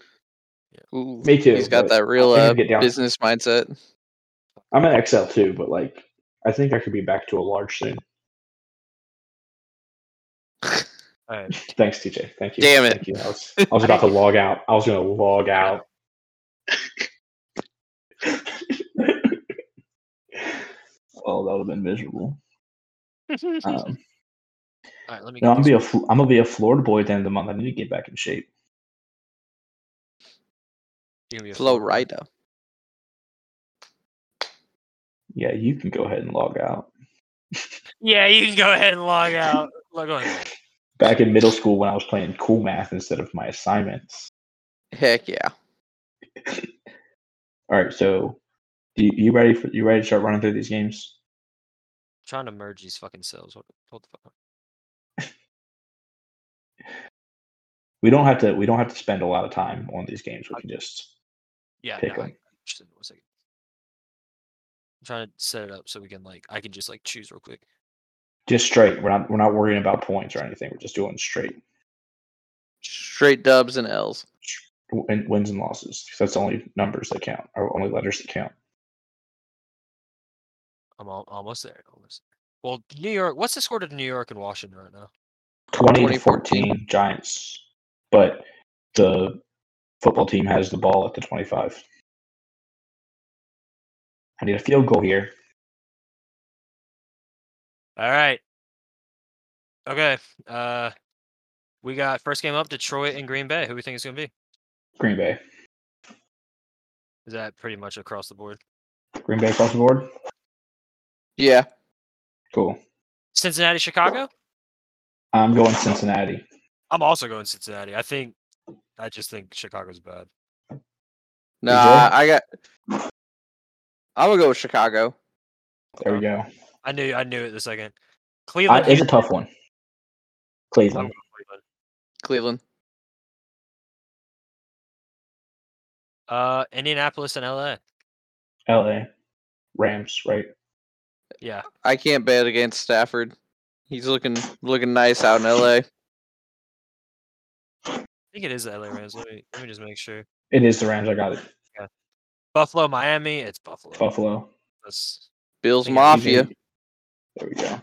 yeah. Ooh, me too. He's got that real uh, business mindset. I'm an Excel too, but like I think I could be back to a large soon. All right. Thanks, T J. Thank you. Damn it. Thank you. I was, I was about to log out. I was going to log out. Well, that would have been miserable. Um, All right, let me no, I'm, gonna be a, I'm gonna be a Florida boy at the end of the month. I need to get back in shape. Florida. Yeah, you can go ahead and log out. Yeah, you can go ahead and log out. Log on. Back in middle school when I was playing cool math instead of my assignments. Heck yeah. All right, so you, you ready for you ready to start running through these games? I'm trying to merge these fucking cells. What, what the fuck? We don't have to. We don't have to spend a lot of time on these games. We can just yeah. Pick no, them. Just, one second. I'm trying to set it up so we can like. I can just like choose real quick. Just straight. We're not. We're not worrying about points or anything. We're just doing straight. Straight dubs and L's. And wins and losses. Because that's the only numbers that count. Or only letters that count. I'm all, almost there. Almost. There. Well, New York. What's the score to New York and Washington right now? twenty to fourteen Giants. But the football team has the ball at the twenty-five. I need a field goal here. All right. Okay. Uh, we got first game up, Detroit and Green Bay. Who do we think it's going to be? Green Bay. Is that pretty much across the board? Green Bay across the board? Yeah. Cool. Cincinnati, Chicago? I'm going Cincinnati. I'm also going Cincinnati. I think, I just think Chicago's bad. No, nah, I got. I would go with Chicago. There we go. I knew, I knew it the second. Cleveland. I, it's a tough one. Cleveland. Cleveland. Uh, Indianapolis and L A. L A. Rams, right? Yeah. I can't bet against Stafford. He's looking looking nice out in L A. I think it is the L A Rams. Let me, let me just make sure. It is the Rams. I got it. Yeah. Buffalo, Miami. It's Buffalo. Buffalo. That's, Bills Mafia. There we go.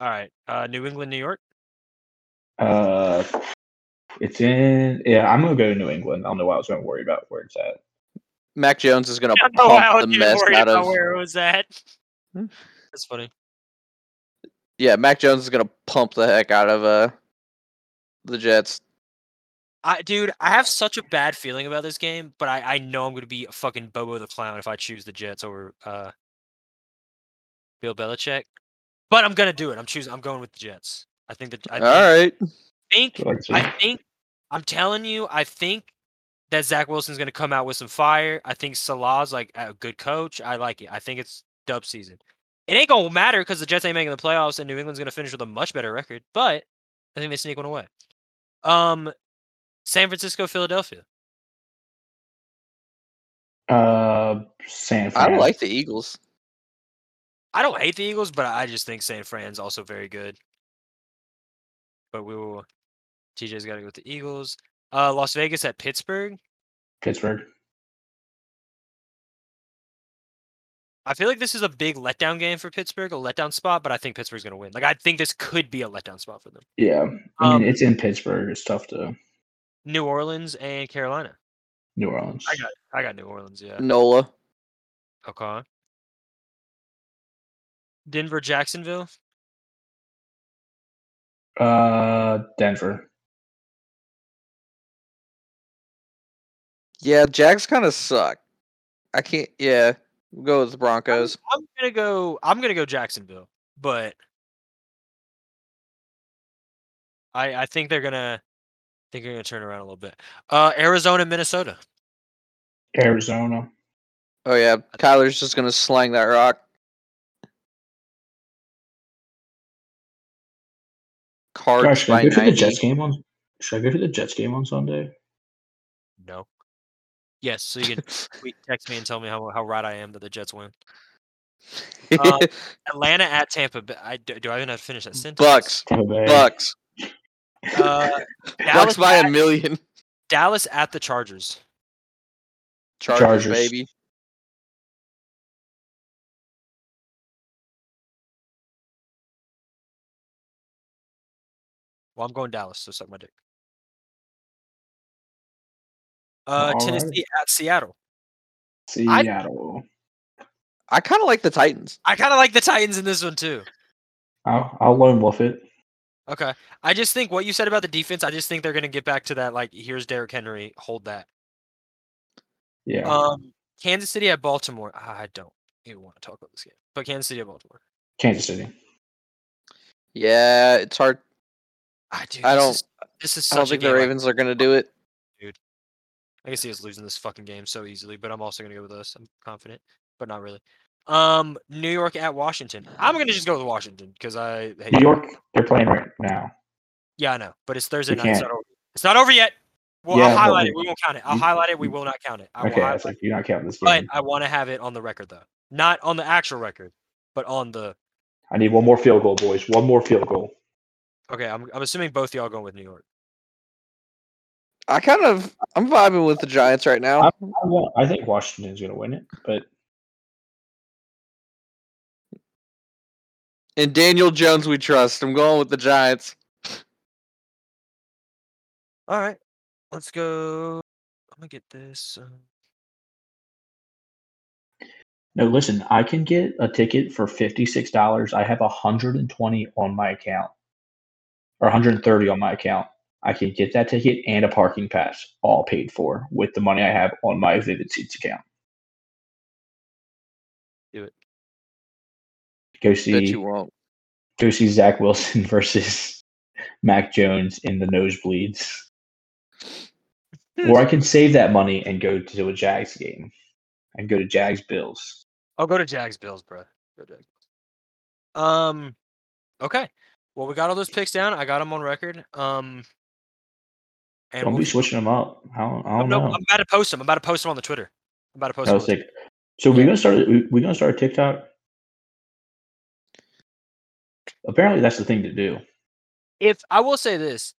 All right. Uh, New England, New York. Uh, it's in. Yeah, I'm gonna go to New England. I don't know why I was gonna worry about where it's at. Mac Jones is gonna pump the mess out of where it was at. That's funny. Yeah, Mac Jones is going to pump the heck out of uh, the Jets. I, dude, I have such a bad feeling about this game, but I, I know I'm going to be a fucking Bobo the Clown if I choose the Jets over uh, Bill Belichick. But I'm going to do it. I'm choosing. I'm going with the Jets. I think that. I think, All right. Think, I think. I think. I'm telling you. I think that Zach Wilson's going to come out with some fire. I think Salah's like a good coach. I like it. I think it's dub season. It ain't gonna matter because the Jets ain't making the playoffs, and New England's gonna finish with a much better record. But I think they sneak one away. Um, San Francisco, Philadelphia. Uh, San Fran. I don't like the Eagles. I don't hate the Eagles, but I just think San Fran's also very good. But we will. T J's got to go with the Eagles. Uh, Las Vegas at Pittsburgh. Pittsburgh. I feel like this is a big letdown game for Pittsburgh, a letdown spot, but I think Pittsburgh's going to win. Like, I think this could be a letdown spot for them. Yeah. I mean, um, it's in Pittsburgh. It's tough to. New Orleans and Carolina. New Orleans. I got I got New Orleans, yeah. Nola. Okay. Denver, Jacksonville. Uh, Denver. Yeah, Jags kind of suck. I can't, yeah. We'll go with the Broncos. I'm, I'm gonna go. I'm gonna go Jacksonville, but I I think they're gonna I think they're gonna turn around a little bit. Uh, Arizona, Minnesota. Arizona. Oh yeah, Kyler's just gonna slang that rock. Cards. Gosh, should I go for the Jets game on? Should I go for the Jets game on Sunday? No. Yes, so you can tweet, text me and tell me how how right I am that the Jets win. Uh, Atlanta at Tampa Bay. I, do I even have to finish that sentence? Bucks. Bucks. Uh, Bucks by at, a million. Dallas at the Chargers. Chargers, Chargers. Baby. Well, I'm going Dallas, so suck my dick. Uh, Tennessee right. at Seattle. Seattle. I, I kind of like the Titans. I kind of like the Titans in this one, too. I'll, I'll lone wolf it. Okay. I just think what you said about the defense, I just think they're going to get back to that, like, here's Derrick Henry, hold that. Yeah. Um, Kansas City at Baltimore. I don't even want to talk about this game. But Kansas City at Baltimore. Kansas City. Yeah, it's hard. I, dude, I don't, this is, this is such I don't think the Ravens like, are going to do it. Dude. I can see us losing this fucking game so easily, but I'm also going to go with us. I'm confident, but not really. Um, New York at Washington. I'm going to just go with Washington because I hate New York. They're playing right now. Yeah, I know, but it's Thursday night. It's not over. It's not over yet. Well, yeah, I'll highlight it. We won't count it. I'll you, highlight it. We will not count it. I okay, will it's like you're not counting this game. But I want to have it on the record, though. Not on the actual record, but on the. I need one more field goal, boys. One more field goal. Okay, I'm I'm assuming both of y'all going with New York. I kind of, I'm vibing with the Giants right now. I, I, I think Washington's going to win it, but. And Daniel Jones we trust. I'm going with the Giants. All right. Let's go. I'm going to get this. No, listen, I can get a ticket for fifty-six dollars. I have one hundred twenty on my account. Or one hundred thirty on my account. I can get that ticket and a parking pass all paid for with the money I have on my Vivid Seats account. Do it. Go see, bet you won't. Go see Zach Wilson versus Mac Jones in the nosebleeds. Or I can save that money and go to a Jags game and go to Jags Bills. I'll go to Jags Bills, bro. Go Jags. Um, okay. Well, we got all those picks down. I got them on record. Um. And don't we'll be switching them up. I don't, I don't no, know. I'm about to post them. I'm about to post them on the Twitter. I'm about to post them. Like, so we're gonna start. We're gonna start TikTok. Apparently, that's the thing to do. If I will say this,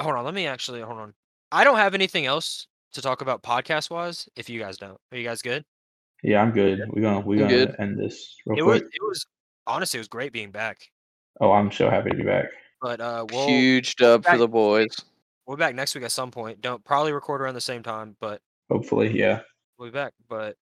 hold on. Let me actually hold on. I don't have anything else to talk about podcast wise. If you guys don't, are you guys good? Yeah, I'm good. We're gonna we're I'm gonna good. end this. Real it quick. was it was honestly it was great being back. Oh, I'm so happy to be back. But uh, we'll, huge dub for the boys. We'll be back next week at some point. Don't probably record around the same time, but hopefully, yeah. We'll be back. But